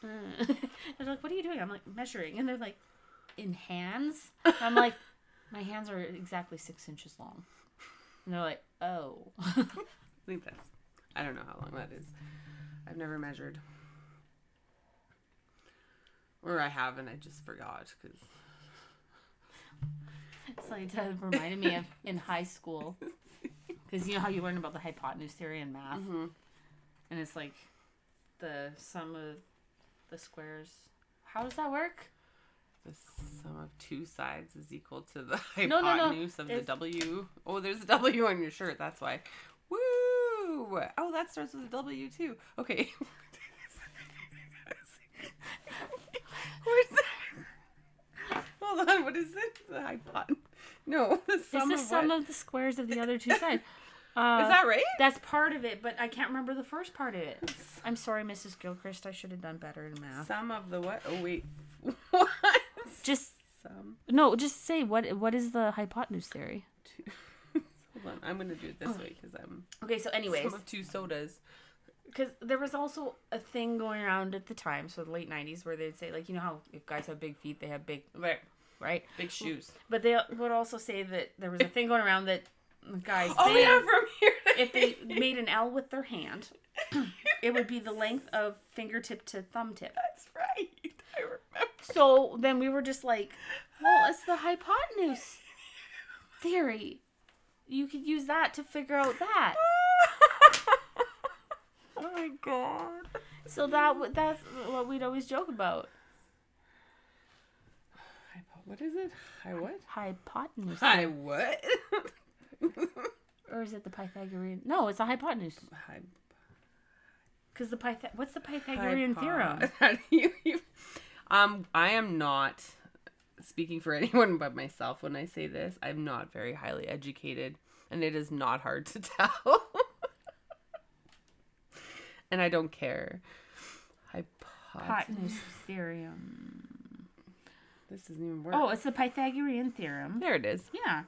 They're like, what are you doing? I'm like, measuring. And they're like, in hands? And I'm like, my hands are exactly 6 inches long. And they're like, oh. I think that's, I don't know how long that is. I've never measured. Or I have and I just forgot because... It's like, it reminded me of in high school. Because you know how you learn about the hypotenuse theory in math? Mm-hmm. And it's like the sum of the squares. How does that work? The sum of two sides is equal to the hypotenuse of the W. Oh, there's a W on your shirt. That's why. Woo! Oh, that starts with a W too. Okay. Where's that? Hold on, what is it? The hypotenuse. No, the sum of of the squares of the other two sides. Is that right? That's part of it, but I can't remember the first part of it. I'm sorry, Mrs. Gilchrist. I should have done better in math. Sum of the what? Oh, wait. What? Just sum. No, just say, what is the hypotenuse theory? Hold on, I'm going to do it this way because I'm... Okay, so anyways. Sum of two sodas. Because there was also a thing going around at the time, so the late 90s, where they'd say, like, you know how if guys have big feet, they have big... Right? Big shoes. But they would also say that there was a thing going around that guys... Oh, yeah, from here to if they made an L with their hand, it would be the length of fingertip to thumb tip. That's right. I remember. So then we were just like, well, it's the hypotenuse theory. You could use that to figure out that. Oh, my God. So that's what we'd always joke about. What is it? Hypotenuse. Hi what? Or is it the Pythagorean? No, it's a hypotenuse. Because what's the Pythagorean theorem? I am not speaking for anyone but myself when I say this. I'm not very highly educated, and it is not hard to tell. And I don't care. Hypotenuse theorem. This doesn't even work. Oh, it's the Pythagorean theorem. There it is. Yeah.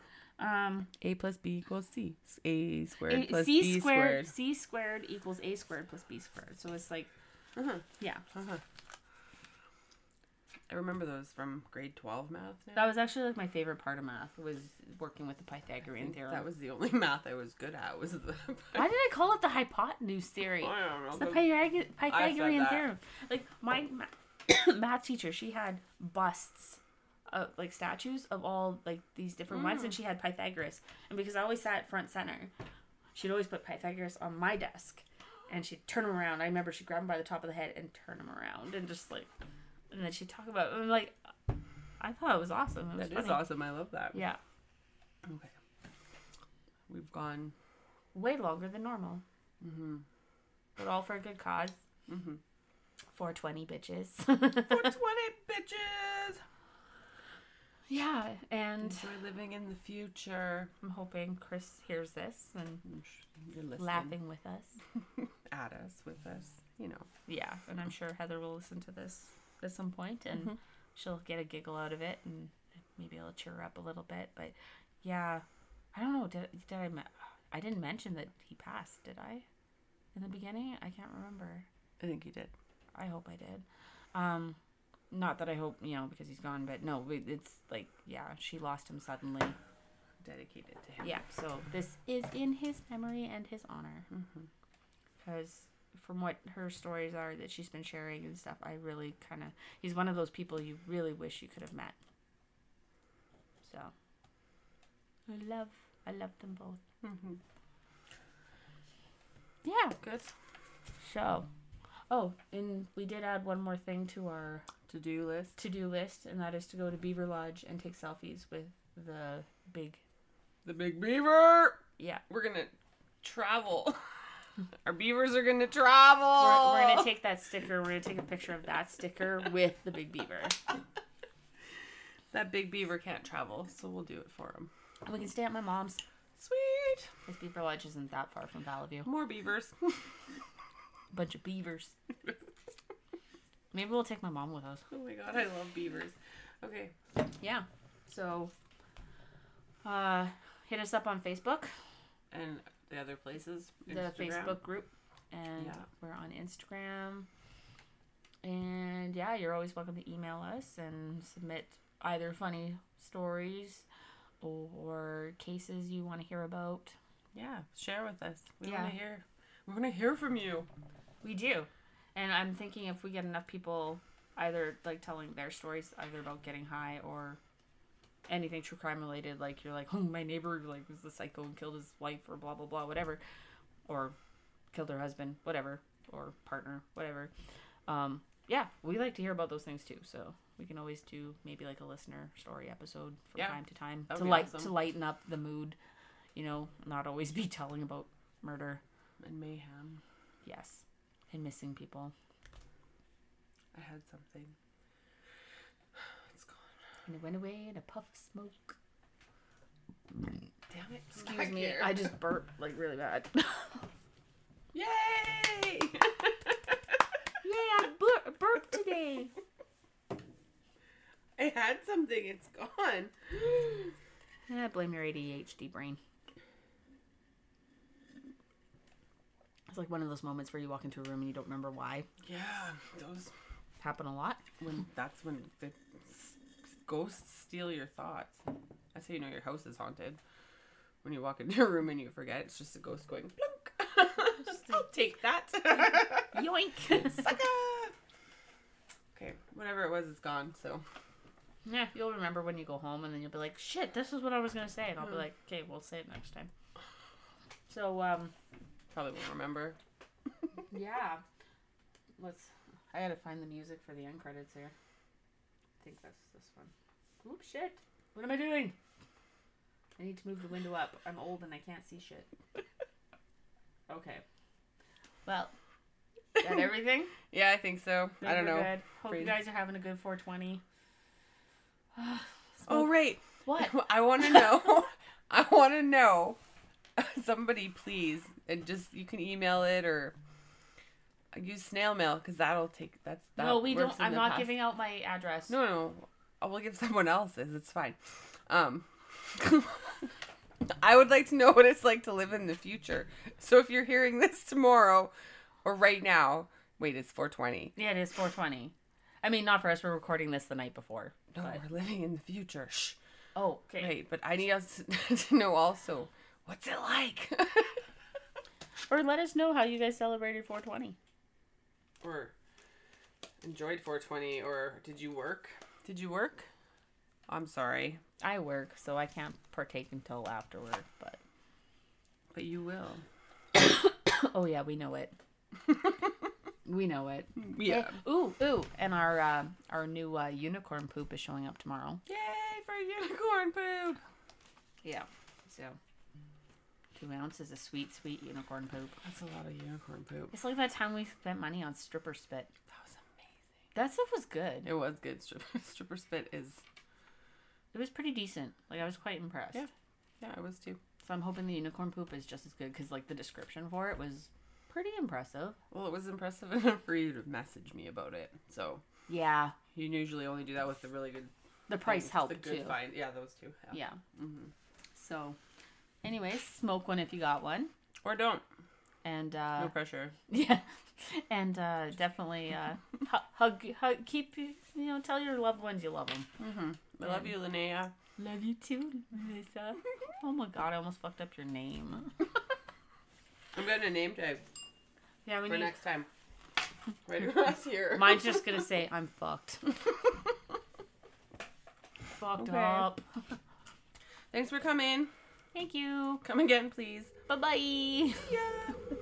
A plus B equals C. A squared plus B squared. C squared equals A squared plus B squared. So it's like, yeah. I remember those from grade 12 math now. That was actually like my favorite part of math was working with the Pythagorean theorem. That was the only math I was good at. Was the Why did I call it the hypotenuse theory? I don't know. It's the Pythagorean theorem. Like my... math teacher, she had busts, like statues of all like these different ones, and she had Pythagoras. And because I always sat front center, she'd always put Pythagoras on my desk, and she'd turn him around. I remember she'd grab him by the top of the head and turn him around, and just like, and then she'd talk about. And like, I thought it was awesome. It was funny. Is awesome. I love that. Yeah. Okay. We've gone way longer than normal. Mm-hmm. But all for a good cause. Mm-hmm. 420 bitches. 420 bitches! Yeah, and... We're living in the future. I'm hoping Chris hears this and laughing with us. At us, with us, you know. Yeah, and I'm sure Heather will listen to this at some point, and she'll get a giggle out of it, and maybe it'll cheer her up a little bit. But, yeah, I don't know. I didn't mention that he passed, did I? In the beginning? I can't remember. I think you did. I hope I did. Not that I hope, you know, because he's gone, but no, it's like, yeah, she lost him suddenly. Dedicated to him. Yeah, so this is in his memory and his honor. Because from what her stories are that she's been sharing and stuff, I really kind of, he's one of those people you really wish you could have met. So, I love them both. Yeah. Good. So. Oh, and we did add one more thing to our to-do list, and that is to go to Beaver Lodge and take selfies with the big beaver. Yeah, we're gonna travel. Our beavers are gonna travel. We're gonna take that sticker. We're gonna take a picture of that sticker with the big beaver. That big beaver can't travel, so we'll do it for him. And we can stay at my mom's. Sweet. This Beaver Lodge isn't that far from Valley View. More beavers. bunch of beavers. Maybe we'll take my mom with us. Oh my god, I love beavers. Okay. Yeah. So, hit us up on Facebook. And the other places. Instagram. The Facebook group. And we're on Instagram. And yeah, you're always welcome to email us and submit either funny stories or cases you want to hear about. Yeah, share with us. We want to hear. We want to hear from you. We do. And I'm thinking if we get enough people either like telling their stories either about getting high or anything true crime related, like you're like, oh, my neighbor like was a psycho and killed his wife or blah, blah, blah, whatever. Or killed her husband, whatever. Or partner, whatever. Yeah, we like to hear about those things too, so we can always do maybe like a listener story episode from time to time to lighten up the mood, you know, not always be telling about murder and mayhem. Yes, and missing people. I had something. It's gone. And it went away in a puff of smoke. Damn it. Excuse me, I just burped like really bad. Yay! I burped today. I had something. It's gone. I blame your ADHD brain. It's like one of those moments where you walk into a room and you don't remember why. Yeah, those happen a lot. That's when the ghosts steal your thoughts. That's how you know your house is haunted. When you walk into a room and you forget, it's just a ghost going plunk. I'll take that. Yoink. Sucker. Okay, whatever it was, it's gone, so. Yeah, you'll remember when you go home, and then you'll be like, shit, this is what I was going to say. And I'll be like, okay, we'll say it next time. So, probably won't remember. Yeah. I got to find the music for the end credits here. I think that's this one. Oops, shit. What am I doing? I need to move the window up. I'm old and I can't see shit. Okay. Well, is that everything? Yeah, I think so. I don't know. Good. Hope you guys are having a good 420. Oh, right. What? I want to know. I want to know. Somebody, please. And just, you can email it or use snail mail because that'll take, no, we don't. I'm not giving out my address. No. I will give someone else's. It's fine. I would like to know what it's like to live in the future. So if you're hearing this tomorrow or right now, wait, it's 420. Yeah, it is 420. I mean, not for us. We're recording this the night before. No, we're living in the future. Shh. Oh, okay. Right, but I need us to know also, what's it like? Or let us know how you guys celebrated 420. Or enjoyed 420. Or did you work? I'm sorry. I work, so I can't partake until afterward, but you will. Oh yeah, we know it. We know it. Yeah. Ooh. And our new unicorn poop is showing up tomorrow. Yay for unicorn poop! Yeah. So 2 ounces of sweet unicorn poop. That's a lot of unicorn poop. It's like that time we spent money on stripper spit. That was amazing. That stuff was good. It was good. Stripper spit is. It was pretty decent. Like, I was quite impressed. Yeah, I was too. So I'm hoping the unicorn poop is just as good because, like, the description for it was pretty impressive. Well, it was impressive enough for you to message me about it. So yeah, you usually only do that with the really good. The price things. Helped the good too. Find. Yeah, those two. Yeah. Mm-hmm. So, anyways, smoke one if you got one, or don't. And no pressure. Yeah, and definitely hug. Keep tell your loved ones you love them. Mm-hmm. I love you, Linnea. Love you too, Melissa. Oh my god, I almost fucked up your name. I'm getting a name tag. Yeah, we need next time. Right across here. Mine's just gonna say I'm fucked. Fucked up. Thanks for coming. Thank you. Come again, please. Bye bye. Yeah.